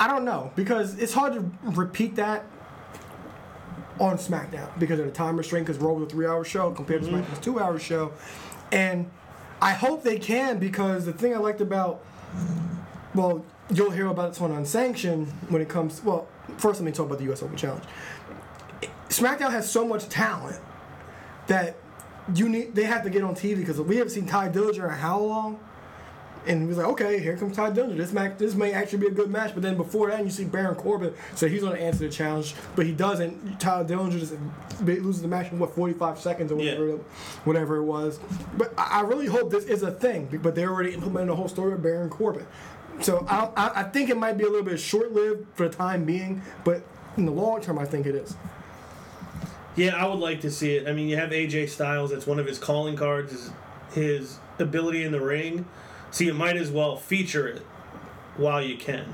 I don't know, because it's hard to repeat that on SmackDown because of the time restraint, because Raw was a three-hour show compared to SmackDown's two-hour show. And I hope they can, because the thing I liked about, well, you'll hear about this one on Sanction when it comes, well, first let me talk about the U S Open Challenge. SmackDown has so much talent that you need. They have to get on T V, because we haven't seen Ty Dillinger in how long? And he was like, okay, here comes Ty Dillinger. This match, this may actually be a good match. But then before that, you see Baron Corbin say he's going to answer the challenge, but he doesn't. Ty Dillinger just loses the match in, what, forty-five seconds or whatever, yeah. whatever it was. But I really hope this is a thing. But they already implemented the whole story of Baron Corbin. So I, I, I think it might be a little bit short-lived for the time being, but in the long term, I think it is. Yeah, I would like to see it. I mean, you have A J Styles. That's one of his calling cards, is his ability in the ring. So you might as well feature it while you can.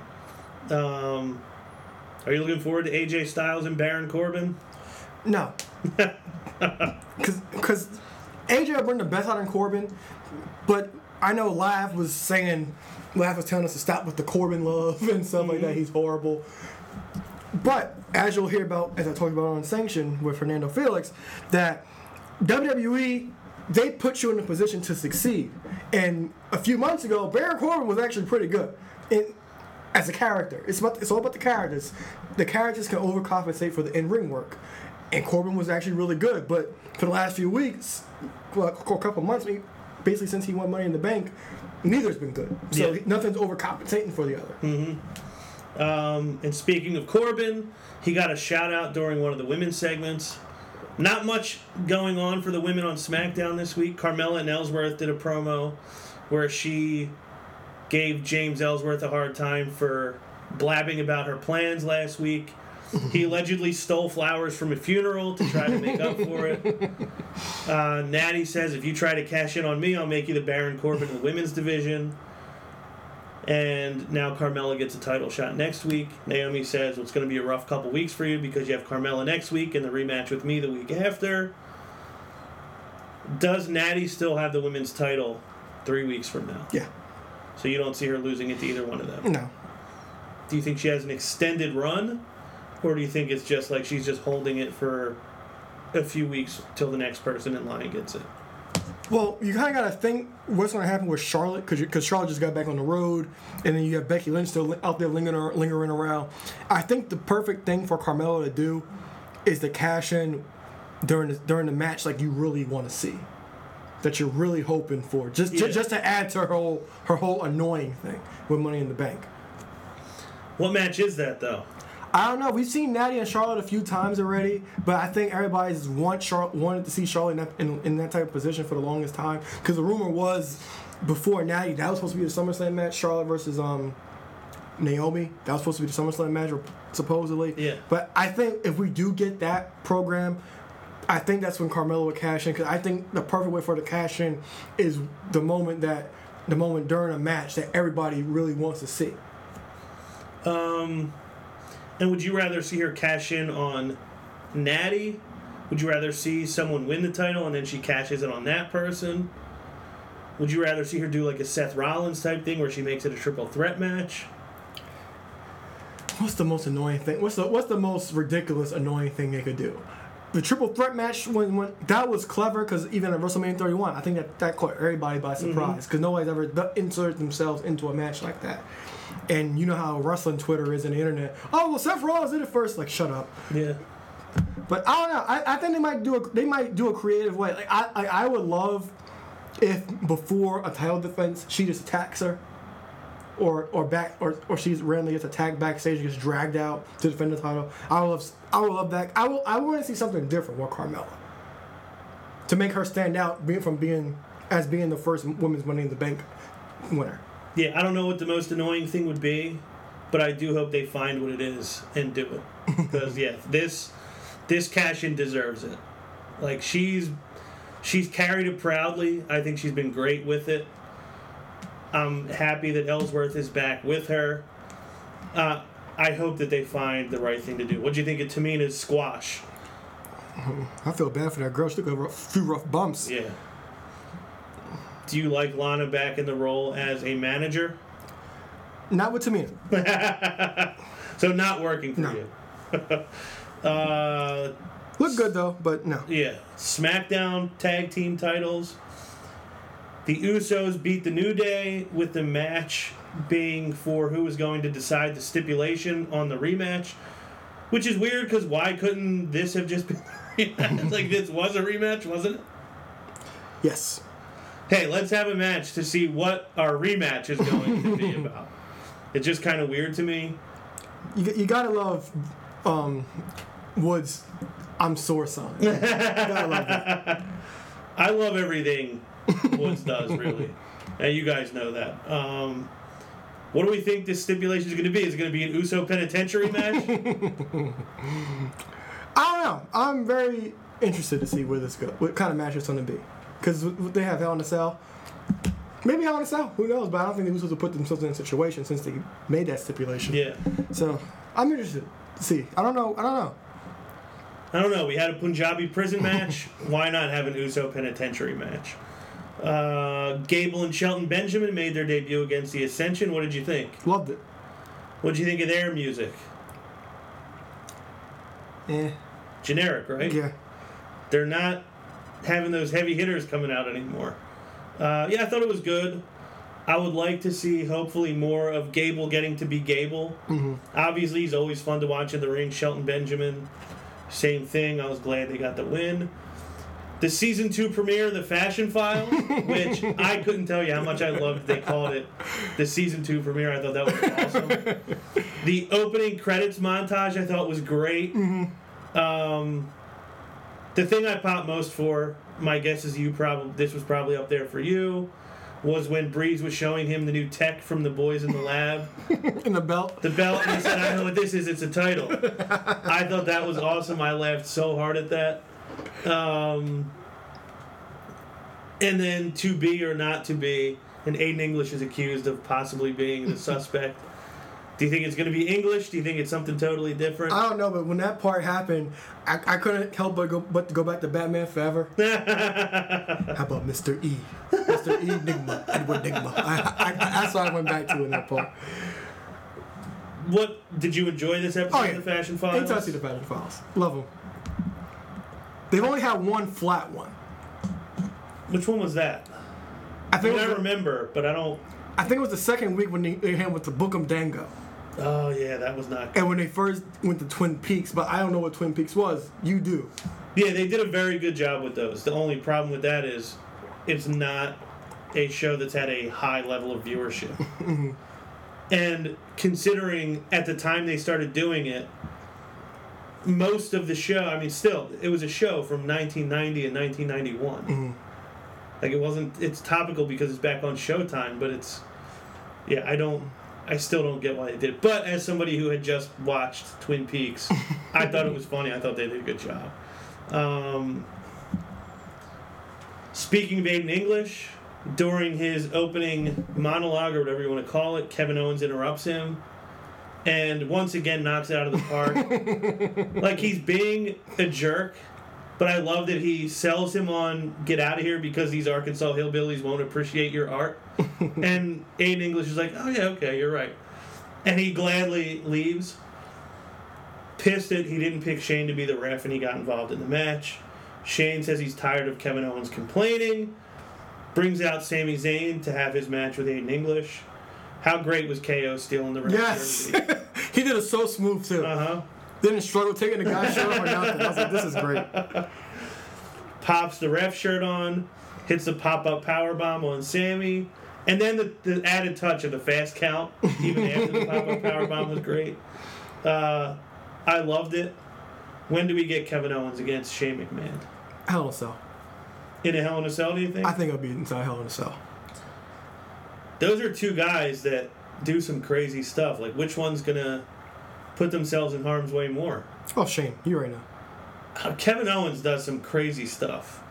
Um, are you looking forward to A J Styles and Baron Corbin? No. Because A J will bring the best out on Corbin, but I know Laugh was saying, Laugh was telling us to stop with the Corbin love and stuff mm-hmm. like that. He's horrible. But as you'll hear about, as I talked about on Sanction with Fernando Felix, that W W E they put you in a position to succeed. And a few months ago, Baron Corbin was actually pretty good in, as a character. It's about, it's all about the characters. The characters can overcompensate for the in-ring work. And Corbin was actually really good. But for the last few weeks, well, a couple months, basically since he won Money in the Bank, neither's been good. So yeah. nothing's overcompensating for the other. Mm-hmm. Um, and speaking of Corbin, he got a shout-out during one of the women's segments. Not much going on for the women on SmackDown this week. Carmella and Ellsworth did a promo where she gave James Ellsworth a hard time for blabbing about her plans last week. He allegedly stole flowers from a funeral to try to make up for it. Uh, Natty says, if you try to cash in on me, I'll make you the Baron Corbin of the women's division. And now Carmella gets a title shot next week. Naomi says, well, it's going to be a rough couple weeks for you because you have Carmella next week and the rematch with me the week after. Does Natty still have the women's title three weeks from now? Yeah. So you don't see her losing it to either one of them? No. Do you think she has an extended run? Or do you think it's just like she's just holding it for a few weeks till the next person in line gets it? Well, you kind of got to think what's going to happen with Charlotte, because Charlotte just got back on the road, and then you have Becky Lynch still out there lingering, lingering around. I think the perfect thing for Carmella to do is to cash in during the, during the match like you really want to see, that you're really hoping for, just yeah. just to add to her whole, her whole annoying thing with Money in the Bank. What match is that, though? I don't know. We've seen Natty and Charlotte a few times already, but I think everybody's want Char- wanted to see Charlotte in that, in, in that type of position for the longest time. Because the rumor was, before Natty, that was supposed to be the SummerSlam match, Charlotte versus um, Naomi. That was supposed to be the SummerSlam match, supposedly. Yeah. But I think if we do get that program, I think that's when Carmella would cash in. Because I think the perfect way for her to cash in is the moment that the moment during a match that everybody really wants to see. Um... And would you rather see her cash in on Natty? Would you rather see someone win the title and then she cashes it on that person? Would you rather see her do like a Seth Rollins type thing where she makes it a triple threat match? What's the most annoying thing? What's the what's the most ridiculous annoying thing they could do? The triple threat match, when, when that was clever, because even at WrestleMania thirty-one, I think that, that caught everybody by surprise, because mm-hmm. nobody's ever inserted themselves into a match like that. And you know how wrestling Twitter is and the internet. Oh, well, Seth Rollins did it first. Like, shut up. Yeah. But I don't know. I, I think they might do a they might do a creative way. Like I, I I would love if before a title defense she just attacks her, or or back or or she randomly gets attacked backstage and gets dragged out to defend the title. I would love I would love that. I will I want to see something different with Carmella to make her stand out being from being as being the first women's Money in the Bank winner. Yeah, I don't know what the most annoying thing would be, but I do hope they find what it is and do it. Because, yeah, this this cash-in deserves it. Like, she's she's carried it proudly. I think she's been great with it. I'm happy that Ellsworth is back with her. Uh, I hope that they find the right thing to do. What do you think of Tamina's squash? I feel bad for that girl. She took a few rough bumps. Yeah. Do you like Lana back in the role as a manager? Not with Tamina. So not working for no. you. uh, Look good, though, but no. Yeah. SmackDown tag team titles. The Usos beat the New Day, with the match being for who was going to decide the stipulation on the rematch, which is weird because why couldn't this have just been a rematch? Like, this was a rematch, wasn't it? Yes. Hey, let's have a match to see what our rematch is going to be about. It's just kind of weird to me. You, you gotta love um, Woods' I'm sore son. You gotta love that. I love everything Woods does, really. And you guys know that. Um, what do we think this stipulation is going to be? Is it going to be an Uso Penitentiary match? I don't know. I'm very interested to see where this goes. What kind of match it's going to be. Because they have Hell in a Cell. Maybe Hell in a Cell. Who knows? But I don't think they were supposed to put themselves in a situation since they made that stipulation. Yeah. So, I'm interested. See, I don't know. I don't know. I don't know. We had a Punjabi prison match. Why not have an Uso Penitentiary match? Uh, Gable and Shelton Benjamin made their debut against The Ascension. What did you think? Loved it. What did you think of their music? Eh. Generic, right? Yeah. They're not... having those heavy hitters coming out anymore. Uh, yeah, I thought it was good. I would like to see, hopefully, more of Gable getting to be Gable. Mm-hmm. Obviously, he's always fun to watch in the ring. Shelton Benjamin, same thing. I was glad they got the win. The season two premiere, The Fashion File, which I couldn't tell you how much I loved they called it. The season two premiere, I thought that was awesome. The opening credits montage, I thought was great. Mm-hmm. Um, the thing I popped most for, my guess is you probably this was probably up there for you, was when Breeze was showing him the new tech from the boys in the lab. And the belt. The belt, and he said, I know what this is, it's a title. I thought that was awesome. I laughed so hard at that. Um, and then to be or not to be, and Aiden English is accused of possibly being the suspect. Do you think it's going to be English? Do you think it's something totally different? I don't know, but when that part happened, I, I couldn't help but go, but to go back to Batman Forever. How about Mister E? Mister E. Nigma. Edward Nigma. I, I, I, that's what I went back to in that part. What, did you enjoy this episode oh, yeah. of The Fashion Files? It's actually The Fashion Files. Love them. They've only had one flat one. Which one was that? I think I, mean, I remember, but I don't. I think it was the second week when they, they had with the Bookem Dango. Oh yeah, that was not good. And when they first went to Twin Peaks, but I don't know what Twin Peaks was. You do. Yeah, they did a very good job with those. The only problem with that is, it's not a show that's had a high level of viewership. Mm-hmm. And considering at the time they started doing it, most of the show, I mean, still, it was a show from nineteen ninety and nineteen ninety-one. Mm-hmm. Like, it wasn't, it's topical because it's back on Showtime, but it's, yeah, I don't, I still don't get why they did it. But as somebody who had just watched Twin Peaks, I thought it was funny. I thought they did a good job. Um, speaking of Aiden English, during his opening monologue or whatever you want to call it, Kevin Owens interrupts him. And once again knocks it out of the park. Like, he's being a jerk, but I love that he sells him on get out of here because these Arkansas hillbillies won't appreciate your art. And Aiden English is like, oh yeah, okay, you're right. And he gladly leaves. Pissed that he didn't pick Shane to be the ref and he got involved in the match. Shane says he's tired of Kevin Owens complaining. Brings out Sami Zayn to have his match with Aiden English. How great was K O stealing the ring? Yes. He did it so smooth, too. Uh-huh. Didn't struggle taking the guy's shirt off or nothing. I was like, this is great. Pops the ref shirt on, hits the pop-up powerbomb on Sammy, and then the, the added touch of the fast count, even after the pop-up powerbomb was great. Uh, I loved it. When do we get Kevin Owens against Shane McMahon? Hell in a Cell. In a Hell in a Cell, do you think? I think it'll be inside Hell in a Cell. Those are two guys that do some crazy stuff. Like, which one's going to put themselves in harm's way more? Oh, Shane, you right now. Uh, Kevin Owens does some crazy stuff.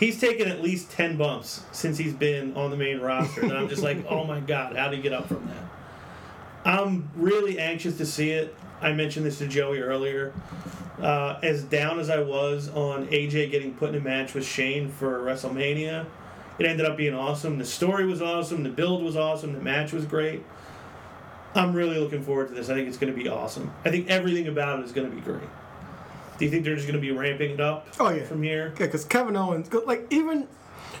He's taken at least ten bumps since he's been on the main roster. And I'm just like, oh, my God, how do you get up from that? I'm really anxious to see it. I mentioned this to Joey earlier. Uh, as down as I was on A J getting put in a match with Shane for WrestleMania, it ended up being awesome. The story was awesome. The build was awesome. The match was great. I'm really looking forward to this. I think it's going to be awesome. I think everything about it is going to be great. Do you think they're just going to be ramping it up oh, yeah. from here? Yeah, because Kevin Owens, like, even,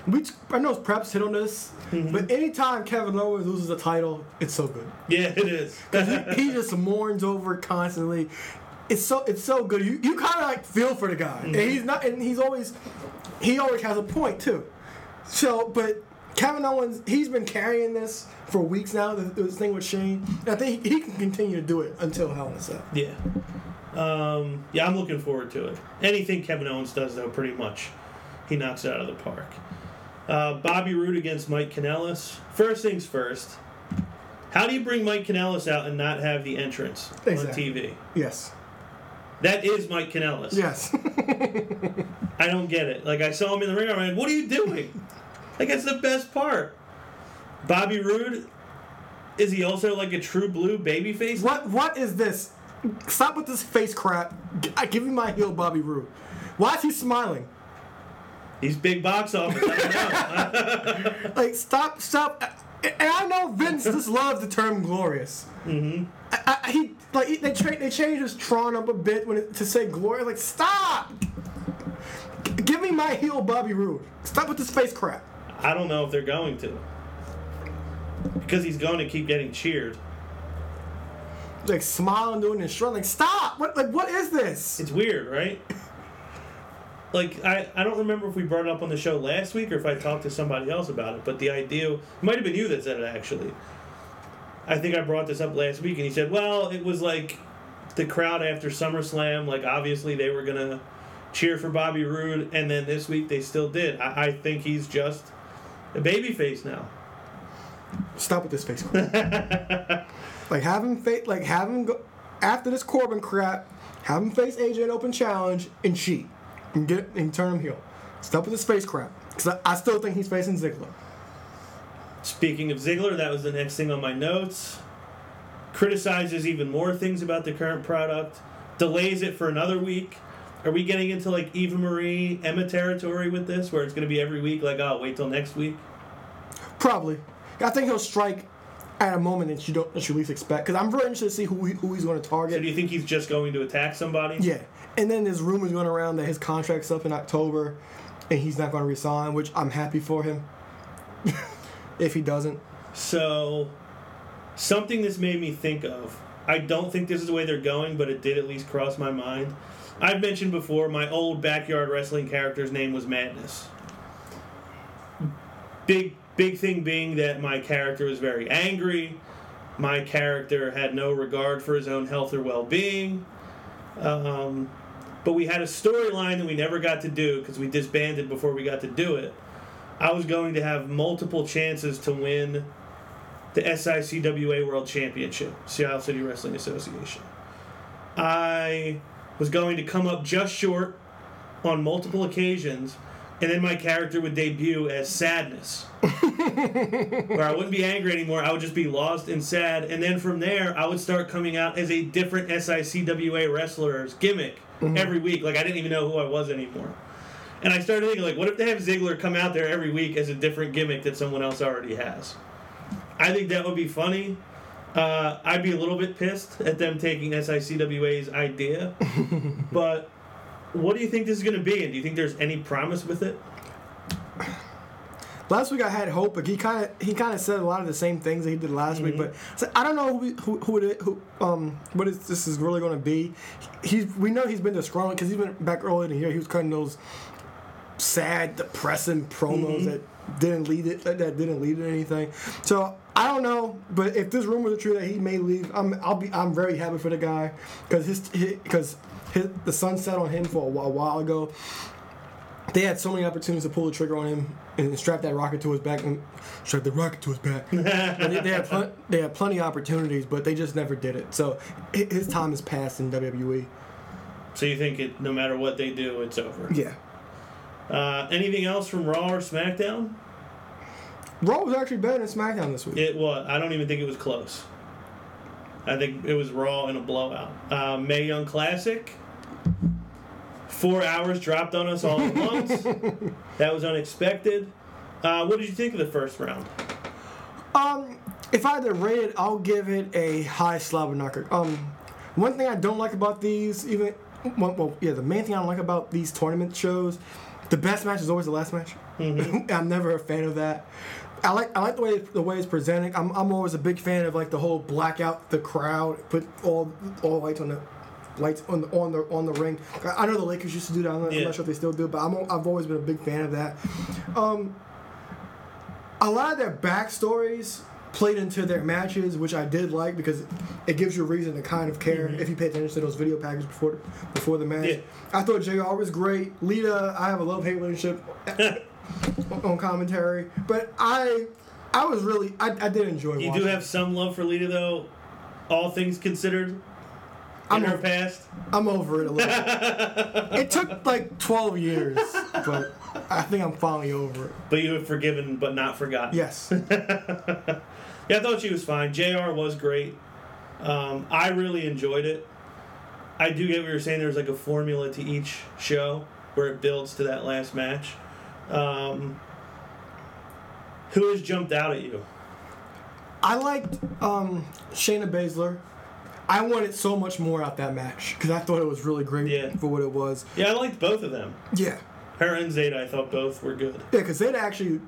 we, I know Preps hit on this, mm-hmm. but anytime Kevin Owens loses a title, it's so good. Yeah, it is. Because he, he just mourns over it constantly. It's so it's so good. You you kind of like feel for the guy, mm-hmm. and he's not, and he's always, he always has a point too. So, but Kevin Owens, he's been carrying this for weeks now, this thing with Shane. And I think he can continue to do it until Hell in a Cell. Yeah. Um, yeah, I'm looking forward to it. Anything Kevin Owens does, though, pretty much, he knocks it out of the park. Uh, Bobby Roode against Mike Kanellis. First things first, how do you bring Mike Kanellis out and not have the entrance exactly. on T V? Yes. That is Mike Kanellis. Yes. I don't get it. Like, I saw him in the ring, I'm like, what are you doing? Like, that's the best part. Bobby Roode, is he also like a true blue babyface? What what is this? Stop with this face crap. I give you my heel, Bobby Roode. Why is he smiling? He's big box office. I don't know. Like, stop, stop. And I know Vince just loves the term glorious. Mm-hmm. I, I, he like he, they tra- they changed his Tron up a bit when it, to say glory. Like, stop. Give me my heel Bobby Roode. Stop with this face crap. I don't know if they're going to. Because he's going to keep getting cheered. Like, smiling, doing his shrug. Like, stop! What? Like, what is this? It's weird, right? Like, I, I don't remember if we brought it up on the show last week or if I talked to somebody else about it, but the idea... It might have been you that said it, actually. I think I brought this up last week, and he said, well, it was like the crowd after SummerSlam, like, obviously they were going to cheer for Bobby Roode, and then this week they still did. I, I think he's just a babyface now. Stop with this face crap. Like, have him face... Like, have him go... After this Corbin crap, have him face A J in open challenge and cheat. And get and turn him heel. Stop with his face crap. Because I, I still think he's facing Ziggler. Speaking of Ziggler, that was the next thing on my notes. Criticizes even more things about the current product. Delays it for another week. Are we getting into like Eva Marie, Emma territory with this? Where it's going to be every week like, oh, wait till next week? Probably. I think he'll strike at a moment that you don't that you least expect. Because I'm very interested to see who, he, who he's going to target. So do you think he's just going to attack somebody? Yeah. And then there's rumors going around that his contract's up in October and he's not going to resign, which I'm happy for him if he doesn't. So, something this made me think of. I don't think this is the way they're going, but it did at least cross my mind. I've mentioned before my old backyard wrestling character's name was Madness. Big, big thing being that my character was very angry. My character had no regard for his own health or well-being. Um, but we had a storyline that we never got to do because we disbanded before we got to do it. I was going to have multiple chances to win the S I C W A World Championship, Seattle City Wrestling Association. I was going to come up just short on multiple occasions, and then my character would debut as Sadness. Where I wouldn't be angry anymore, I would just be lost and sad. And then from there, I would start coming out as a different S I C W A wrestler's gimmick mm-hmm. every week. Like, I didn't even know who I was anymore. And I started thinking, like, what if they have Ziggler come out there every week as a different gimmick that someone else already has? I think that would be funny. Uh, I'd be a little bit pissed at them taking S I C W A's idea. But what do you think this is going to be? And do you think there's any promise with it? Last week I had hope, but he kind of he kind of said a lot of the same things that he did last mm-hmm. week. But so I don't know who who, who, it, who um what is, this is really going to be. He's we know he's been disgruntled because he's been back earlier in the year. He was cutting those sad, depressing promos mm-hmm. that didn't lead it that, that didn't lead to anything. So I don't know, but if this rumor is true that he may leave, I'm I'll be I'm very happy for the guy because his because the sun set on him for a while, a while ago. They had so many opportunities to pull the trigger on him and strap that rocket to his back and strap the rocket to his back. they, they, had pl- they had plenty of opportunities, but they just never did it. So his time has passed in W W E. So you think it, no matter what they do, it's over? Yeah. Uh, anything else from Raw or SmackDown? Raw was actually better than SmackDown this week. It was. I don't even think it was close. I think it was Raw in a blowout. Uh, Mae Young Classic. Four hours dropped on us all at once. That was unexpected. Uh, what did you think of the first round? Um, if I had to rate it, I'll give it a high slobber knocker. Um, one thing I don't like about these, even well, well, yeah, the main thing I don't like about these tournament shows, the best match is always the last match. Mm-hmm. I'm never a fan of that. I like I like the way the way it's presented. I'm I'm always a big fan of like the whole blackout the crowd, put all all lights on the. Lights on the on the on the ring. I know the Lakers used to do that. I'm not, yeah. I'm not sure if they still do, but I'm I've always been a big fan of that. Um, a lot of their backstories played into their matches, which I did like because it gives you a reason to kind of care mm-hmm. if you pay attention to those video packages before before the match. Yeah. I thought J R was great. Lita, I have a love hate relationship on commentary, but I I was really I, I did enjoy. You watching. Do have some love for Lita though, all things considered. In I'm her over, past? I'm over it a little bit. It took like twelve years, but I think I'm finally over it. But you have forgiven but not forgotten. Yes. Yeah, I thought she was fine. J R was great. Um, I really enjoyed it. I do get what you're saying. There's like a formula to each show where it builds to that last match. Um, who has jumped out at you? I liked um, Shayna Baszler. I wanted so much more out that match because I thought it was really great yeah. for what it was. Yeah, I liked both of them. Yeah. Her and Zayda, I thought both were good. Yeah, because Zayda actually,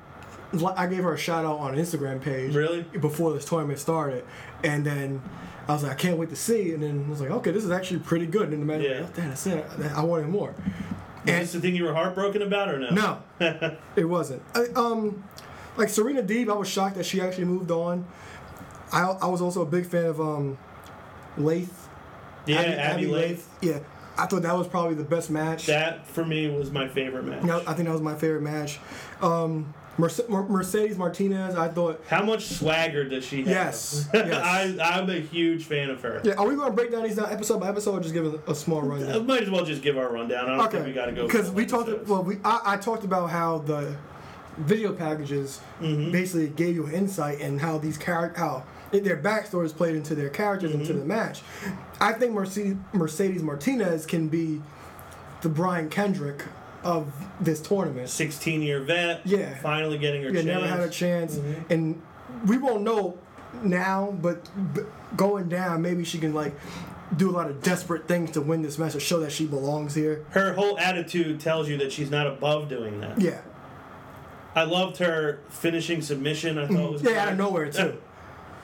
I gave her a shout out on an Instagram page. Really? Before this tournament started. And then I was like, I can't wait to see. And then I was like, okay, this is actually pretty good. And then the man, yeah. oh, damn, that's it. I wanted more. Was and, this the thing you were heartbroken about or no? No. It wasn't. I, um, like Serena Deeb, I was shocked that she actually moved on. I I was also a big fan of um, Lath. Yeah, Abby, Abby, Abby Lath. Lath. Yeah. I thought that was probably the best match. That, for me, was my favorite match. No, I think that was my favorite match. Um, Merce- Mercedes Martinez, I thought... How much swagger does she have? Yes. yes. I, I'm a huge fan of her. Yeah, are we going to break down these down episode by episode or just give a, a small rundown? I might as well just give our rundown. I don't okay. think we got to go... Because we talked... Well, we I, I talked about how the video packages mm-hmm. basically gave you insight and in how these characters... how their backstories played into their characters mm-hmm. into the match. I think Mercedes, Mercedes Martinez can be the Brian Kendrick of this tournament. sixteen-year vet. Yeah. Finally getting her yeah, chance. Yeah, never had a chance. Mm-hmm. And we won't know now, but going down, maybe she can, like, do a lot of desperate things to win this match to show that she belongs here. Her whole attitude tells you that she's not above doing that. Yeah. I loved her finishing submission. I thought it was Yeah, great. Out of nowhere, too.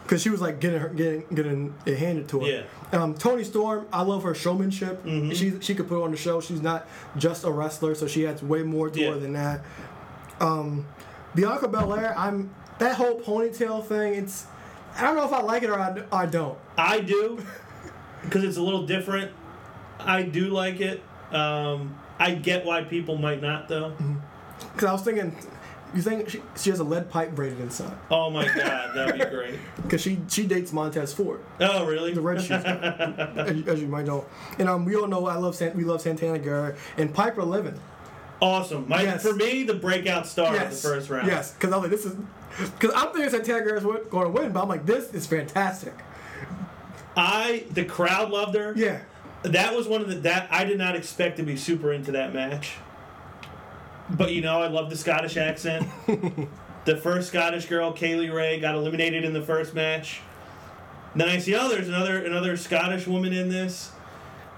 Because she was, like, getting her, getting getting it handed to her. Yeah. Um, Toni Storm, I love her showmanship. Mm-hmm. She she could put on the show. She's not just a wrestler, so she has way more to yeah. her than that. Um, Bianca Belair, I'm that whole ponytail thing, it's... I don't know if I like it or I, I don't. I do, because it's a little different. I do like it. Um, I get why people might not, though. Because mm-hmm. I was thinking... You think she, she has a lead pipe braided inside? Oh, my God. That would be great. Because she, she dates Montez Ford. Oh, really? The red shoes guy, as, as you might know. And um, we all know I love San, we love Santana Garrett and Piper Niven. Awesome. My, yes. For me, the breakout star yes. of the first round. Yes, because I'm like, this is... Because I'm thinking Santana Garrett's going to win, but I'm like, this is fantastic. I... The crowd loved her. Yeah. That was one of the... that I did not expect to be super into that match. But, you know, I love the Scottish accent. The first Scottish girl, Kaylee Ray, got eliminated in the first match. And then I see, oh, there's another, another Scottish woman in this.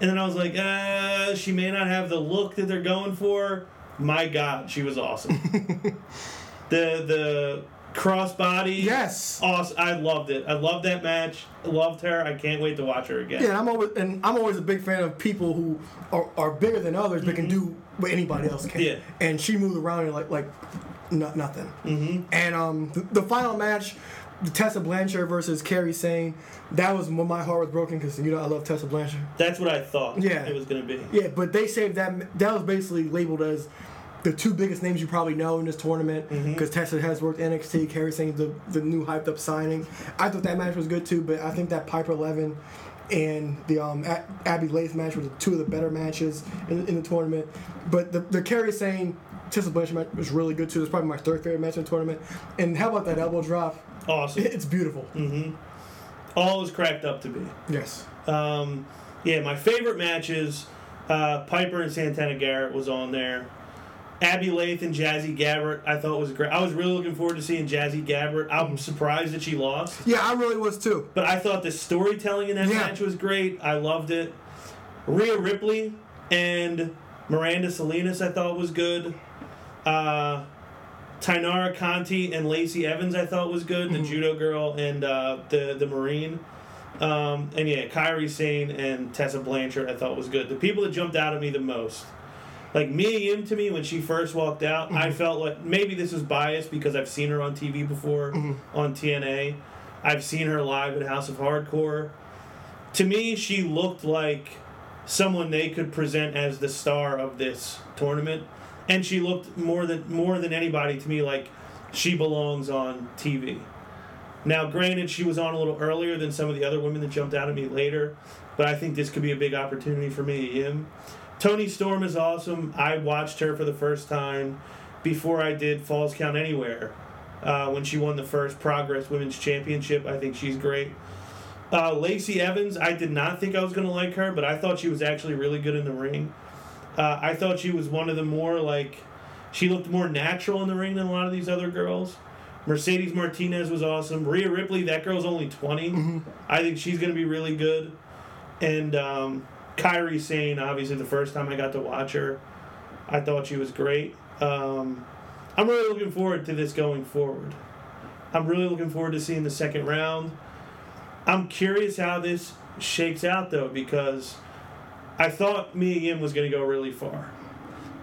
And then I was like, uh, she may not have the look that they're going for. My God, she was awesome. the the crossbody. Yes. Awesome. I loved it. I loved that match. I loved her. I can't wait to watch her again. Yeah, and I'm always, and I'm always a big fan of people who are, are bigger than others but mm-hmm. can do... But anybody else can. Yeah. And she moved around like like no, nothing. Mm-hmm. And um, the, the final match, Tessa Blanchard versus Kairi Sane, that was when my heart was broken because, you know, I love Tessa Blanchard. That's what I thought yeah. it was going to be. Yeah, but they saved that. That was basically labeled as the two biggest names you probably know in this tournament because mm-hmm. Tessa has worked N X T, Kairi Sane's the, the new hyped-up signing. I thought that match was good, too, but I think that Piper Niven... and the um, A- Abby Lath match were the two of the better matches in, in the tournament. But the the Kairi Sane Tessa Blanchard match was really good too. It's probably my third favorite match in the tournament. And how about that elbow drop? Awesome. It's beautiful. Mm-hmm. All is cracked up to be. Yes. Um, yeah, my favorite matches, uh, Piper and Santana Garrett was on there. Abby Lath and Jazzy Gabbert, I thought was great. I was really looking forward to seeing Jazzy Gabbert. I'm surprised that she lost. Yeah, I really was too. But I thought the storytelling in that yeah. match was great. I loved it. Rhea Ripley and Miranda Salinas, I thought was good. Uh, Tainara Conti and Lacey Evans, I thought was good. The mm-hmm. judo girl and uh, the the Marine. Um, and yeah, Kairi Sane and Tessa Blanchard, I thought was good. The people that jumped out at me the most. Like, Mia Yim to me, when she first walked out, mm-hmm. I felt like maybe this was biased because I've seen her on T V before, mm-hmm. on T N A. I've seen her live at House of Hardcore. To me, she looked like someone they could present as the star of this tournament. And she looked more than more than anybody to me like she belongs on T V. Now, granted, she was on a little earlier than some of the other women that jumped out at me later, but I think this could be a big opportunity for Mia Yim. Toni Storm is awesome. I watched her for the first time before I did Falls Count Anywhere uh, when she won the first Progress Women's Championship. I think she's great. Uh, Lacey Evans, I did not think I was going to like her, but I thought she was actually really good in the ring. Uh, I thought she was one of the more, like, she looked more natural in the ring than a lot of these other girls. Mercedes Martinez was awesome. Rhea Ripley, that girl's only twenty. Mm-hmm. I think she's going to be really good. And... um Kairi Sane, obviously, the first time I got to watch her. I thought she was great. Um, I'm really looking forward to this going forward. I'm really looking forward to seeing the second round. I'm curious how this shakes out, though, because I thought Mia Yim was going to go really far.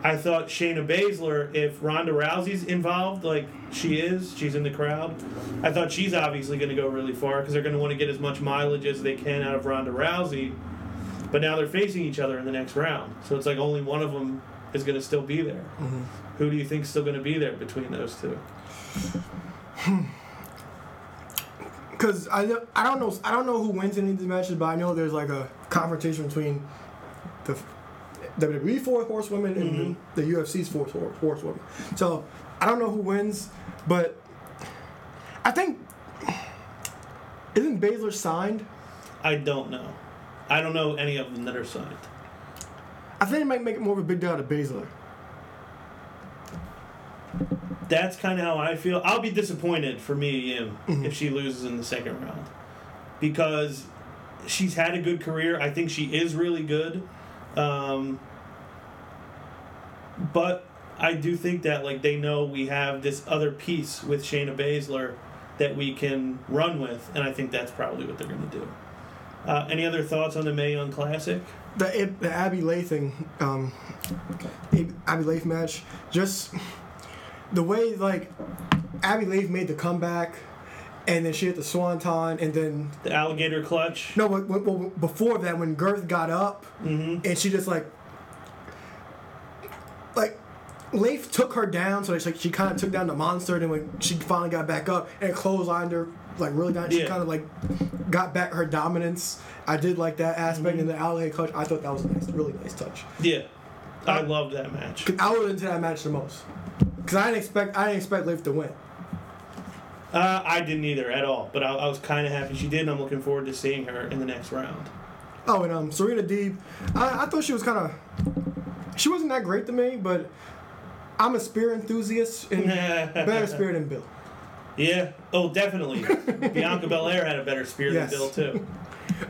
I thought Shayna Baszler, if Ronda Rousey's involved, like she is, she's in the crowd, I thought she's obviously going to go really far because they're going to want to get as much mileage as they can out of Ronda Rousey. But now they're facing each other in the next round. So it's like only one of them is going to still be there. Mm-hmm. Who do you think is still going to be there between those two? Because I, I don't know I don't know who wins any of these matches, but I know there's like a confrontation between the W W E fourth horsewoman and mm-hmm. the U F C's fourth horsewoman. So I don't know who wins, but I think isn't Baszler signed? I don't know. I don't know any of them that are signed. I think it might make it more of a big deal to Baszler. That's kind of how I feel. I'll be disappointed for Mia Yim mm-hmm. if she loses in the second round because she's had a good career. I think she is really good. Um, but I do think that like they know we have this other piece with Shayna Baszler that we can run with, and I think that's probably what they're going to do. Uh, any other thoughts on the Mae Young Classic? The, it, the Abby Leigh thing, um, Abby Leigh match, just the way like Abby Leigh made the comeback. And then she hit the Swanton, and then the alligator clutch. No, but, but before that, when Girth got up, mm-hmm. and she just like, like, Leif took her down, so she, she kind of took down the monster. And then when she finally got back up, and clotheslined her like really down, she yeah. kind of like got back her dominance. I did like that aspect, mm-hmm. and the alligator clutch. I thought that was a nice, really nice touch. Yeah, I, I loved that match. Cause I was into that match the most because I didn't expect I didn't expect Leif to win. Uh, I didn't either at all, but I, I was kind of happy she did, and I'm looking forward to seeing her in the next round. Oh, and um, Serena Deeb, I, I thought she was kind of, she wasn't that great to me, but I'm a spear enthusiast, and better spear than Bill. Yeah, oh, definitely. Bianca Belair had a better spear yes. than Bill, too.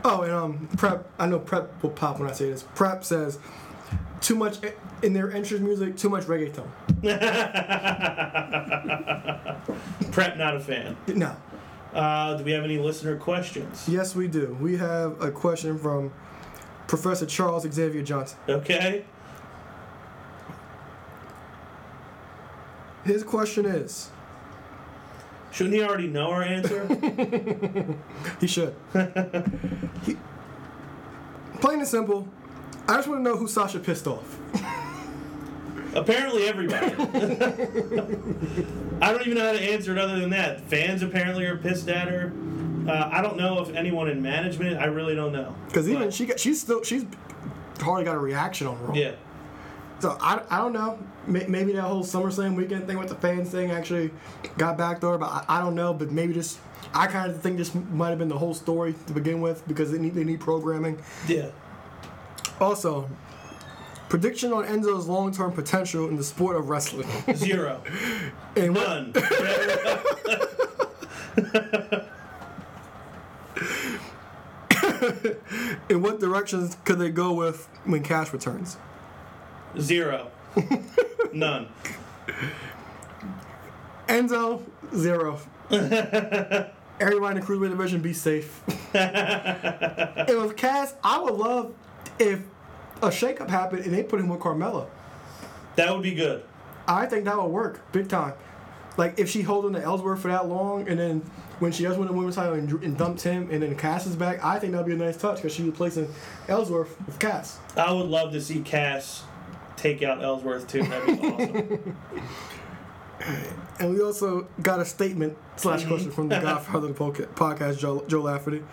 Oh, and um, Prep, I know Prep will pop when I say this. Prep says, too much, in their entrance music, too much reggaeton. Prep, not a fan. No. Uh, do we have any listener questions? Yes, we do. We have a question from Professor Charles Xavier Johnson. Okay. His question is... Shouldn't he already know our answer? He should. he, plain and simple, I just want to know who Sasha pissed off. Apparently everybody. I don't even know how to answer it other than that. Fans apparently are pissed at her. Uh, I don't know if anyone in management. I really don't know. Because even she got, she's still she's hardly got a reaction on Raw. Yeah. So I, I don't know. Maybe that whole SummerSlam weekend thing with the fans thing actually got back to her, but I, I don't know. But maybe just I kind of think this might have been the whole story to begin with because they need they need programming. Yeah. Also. Prediction on Enzo's long-term potential in the sport of wrestling. Zero. And none. In what directions could they go with when cash returns? Zero. None. Enzo, zero. Everyone in the Cruiserweight division, be safe. And with cash, I would love if... a shakeup happened and they put him with Carmella. That would be good. I think that would work big time. Like if she holds on to Ellsworth for that long, and then when she does win the women's title and, and dumps him, and then Cass is back, I think that'd be a nice touch because she's replacing Ellsworth with Cass. I would love to see Cass take out Ellsworth too. That'd be awesome. And we also got a statement slash question from the Godfather of the podcast, Joe, Joe Lafferty.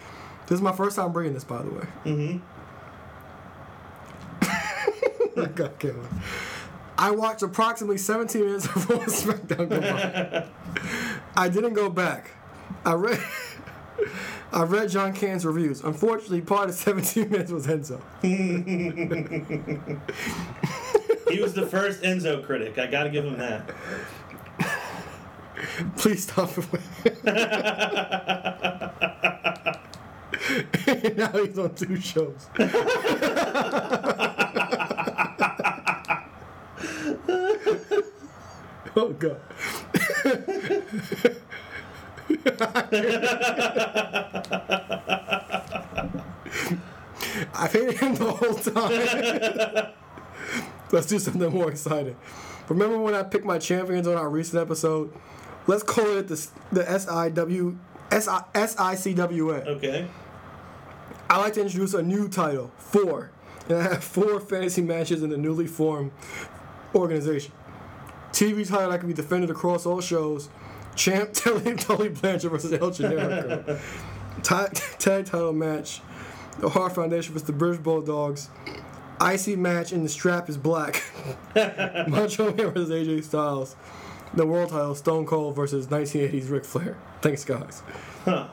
This is my first time bringing this, by the way. Mm-hmm. Okay. I watched approximately seventeen minutes of Raw and SmackDown. I didn't go back. I read I read John Cannon's reviews. Unfortunately, part of seventeen minutes was Enzo. He was the first Enzo critic. I gotta give him that. Please stop it. Now he's on two shows. God. I've hated him the whole time. Let's do something more exciting. Remember when I picked my champions on our recent episode? Let's call it the the S I W S I C W A. Okay. I'd like to introduce a new title, four. And I have four fantasy matches in the newly formed organization. T V title that can be defended across all shows. Champ Tully, Tully Blanchard versus El Generico. Tag, tag title match. The Hart Foundation versus the British Bulldogs. Icy match and the strap is black. Macho Man versus A J Styles. The world title, Stone Cold versus nineteen eighties Ric Flair. Thanks, guys. Huh.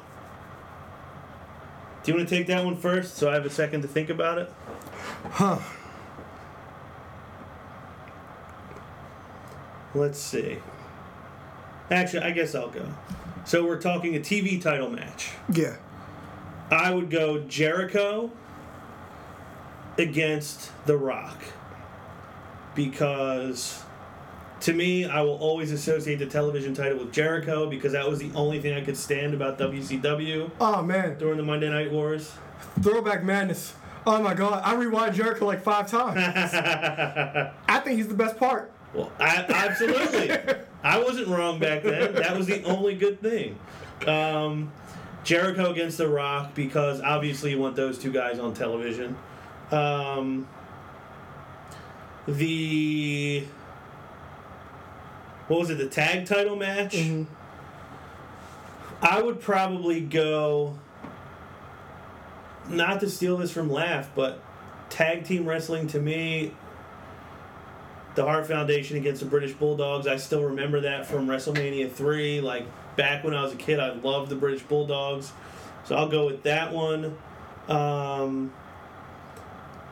Do you want to take that one first so I have a second to think about it? Huh. Let's see. Actually, I guess I'll go. So we're talking a T V title match. Yeah. I would go Jericho against The Rock. Because, to me, I will always associate the television title with Jericho because that was the only thing I could stand about W C W. Oh, man. During the Monday Night Wars. Throwback madness. Oh, my God. I rewind Jericho like five times. I think he's the best part. Well, I, absolutely. I wasn't wrong back then. That was the only good thing. Um, Jericho against The Rock because, obviously, you want those two guys on television. Um, the... What was it, the tag title match? Mm-hmm. I would probably go, not to steal this from Laugh, but tag team wrestling to me, the Hart Foundation against the British Bulldogs. I still remember that from WrestleMania three. Like, back when I was a kid, I loved the British Bulldogs. So I'll go with that one. Um,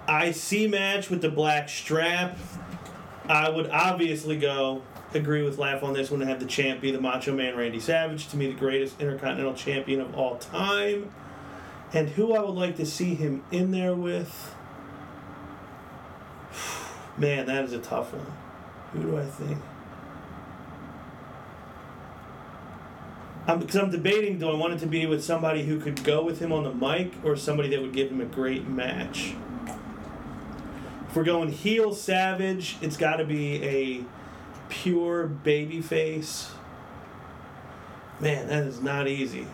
I C match with the black strap. I would obviously go... agree with Laugh on this one to have the champ be the Macho Man Randy Savage, to me the greatest Intercontinental Champion of all time, and who I would like to see him in there with, man, that is a tough one. Who do I think? I'm, because I'm debating, do I want it to be with somebody who could go with him on the mic or somebody that would give him a great match? If we're going heel Savage, it's got to be a pure baby face. Man, that is not easy.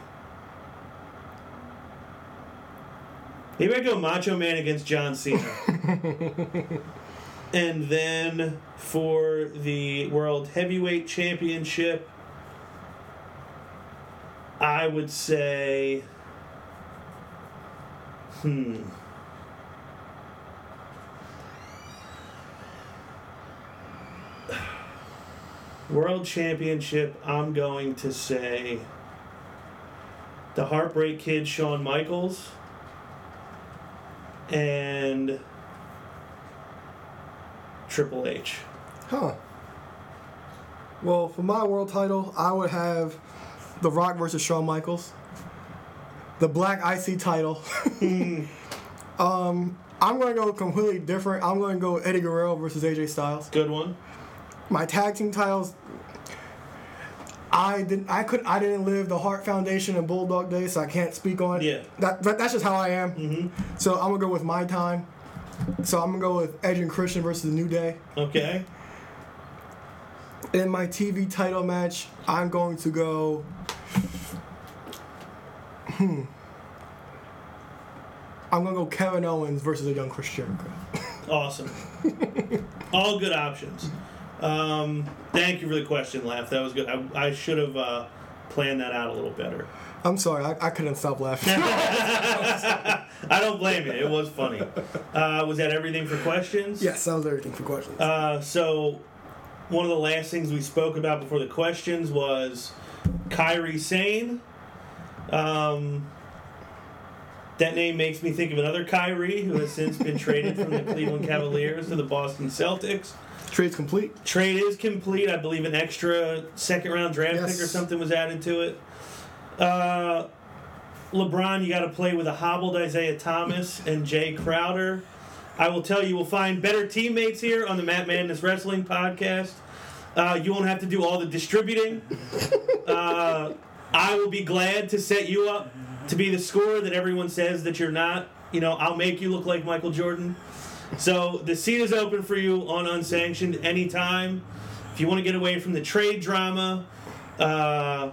Maybe I go Macho Man against John Cena. And then for the World Heavyweight Championship, I would say... Hmm... World Championship, I'm going to say the Heartbreak Kid, Shawn Michaels, and Triple H. Huh. Well, for my world title, I would have The Rock versus Shawn Michaels, the Black I C title. mm. um, I'm going to go completely different. I'm going to go Eddie Guerrero versus A J Styles. Good one. My tag team titles, I didn't, I couldn't, I didn't live the Hart Foundation and Bulldog days, so I can't speak on it. Yeah, that, that that's just how I am. Mm-hmm. So I'm gonna go with my time. So I'm gonna go with Edge and Christian versus the New Day. Okay. In my T V title match, I'm going to go. Hmm. I'm gonna go Kevin Owens versus a young Chris Jericho. Awesome. All good options. Um, thank you for the question, Laugh. That was good. I, I should have uh, planned that out a little better. I'm sorry. I, I couldn't stop laughing. I don't blame you. It was funny. Uh, was that everything for questions? Yes, that was everything for questions. Uh, so one of the last things we spoke about before the questions was Kairi Sane. Um, that name makes me think of another Kairi who has since been traded from the Cleveland Cavaliers to the Boston Celtics. Trade's complete. Trade is complete. I believe an extra second-round draft yes. pick or something was added to it. Uh, LeBron, you got to play with a hobbled Isaiah Thomas and Jay Crowder. I will tell you, you will find better teammates here on the Matt Madness Wrestling Podcast. Uh, you won't have to do all the distributing. uh, I will be glad to set you up to be the scorer that everyone says that you're not. You know, I'll make you look like Michael Jordan. So the seat is open for you on Unsanctioned anytime. If you want to get away from the trade drama, uh,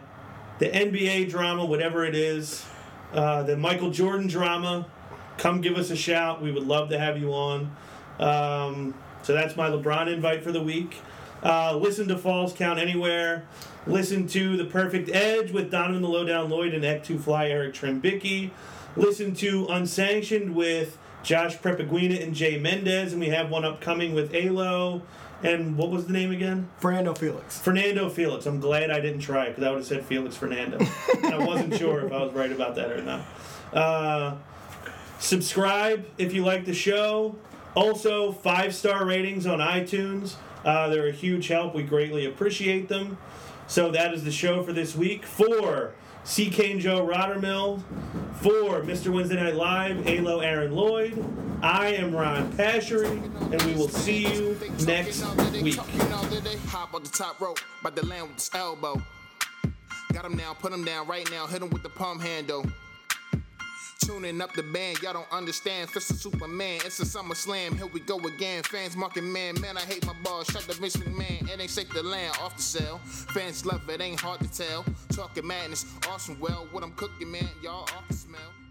the N B A drama, whatever it is, uh, the Michael Jordan drama, come give us a shout. We would love to have you on. Um, so that's my LeBron invite for the week. Uh, listen to Falls Count Anywhere. Listen to The Perfect Edge with Donovan the Lowdown Lloyd and Ek two Fly Eric Trembicki. Listen to Unsanctioned with Josh Prepaguina and Jay Mendez, and we have one upcoming with A-Lo. And what was the name again? Fernando Felix. Fernando Felix. I'm glad I didn't try it, because I would have said Felix Fernando. And I wasn't sure if I was right about that or not. Uh, subscribe if you like the show. Also, five-star ratings on iTunes. Uh, they're a huge help. We greatly appreciate them. So that is the show for this week. For C K and Joe Rottermill, for Mister Wednesday Night Live, A-Lo Aaron Lloyd, I am Ron Pashery, and we will see you next week. Hop on the top rope by the land with his elbow. Got him now, put him down right now, hit him with the palm handle. Tuning up the band, y'all don't understand. Fist of Superman, it's a Summer Slam. Here we go again. Fans marking man, man, I hate my balls. Shut the Vince McMahon, it ain't shake the land off the cell. Fans love it, ain't hard to tell. Talking madness, awesome, well, what I'm cooking, man, y'all off the smell.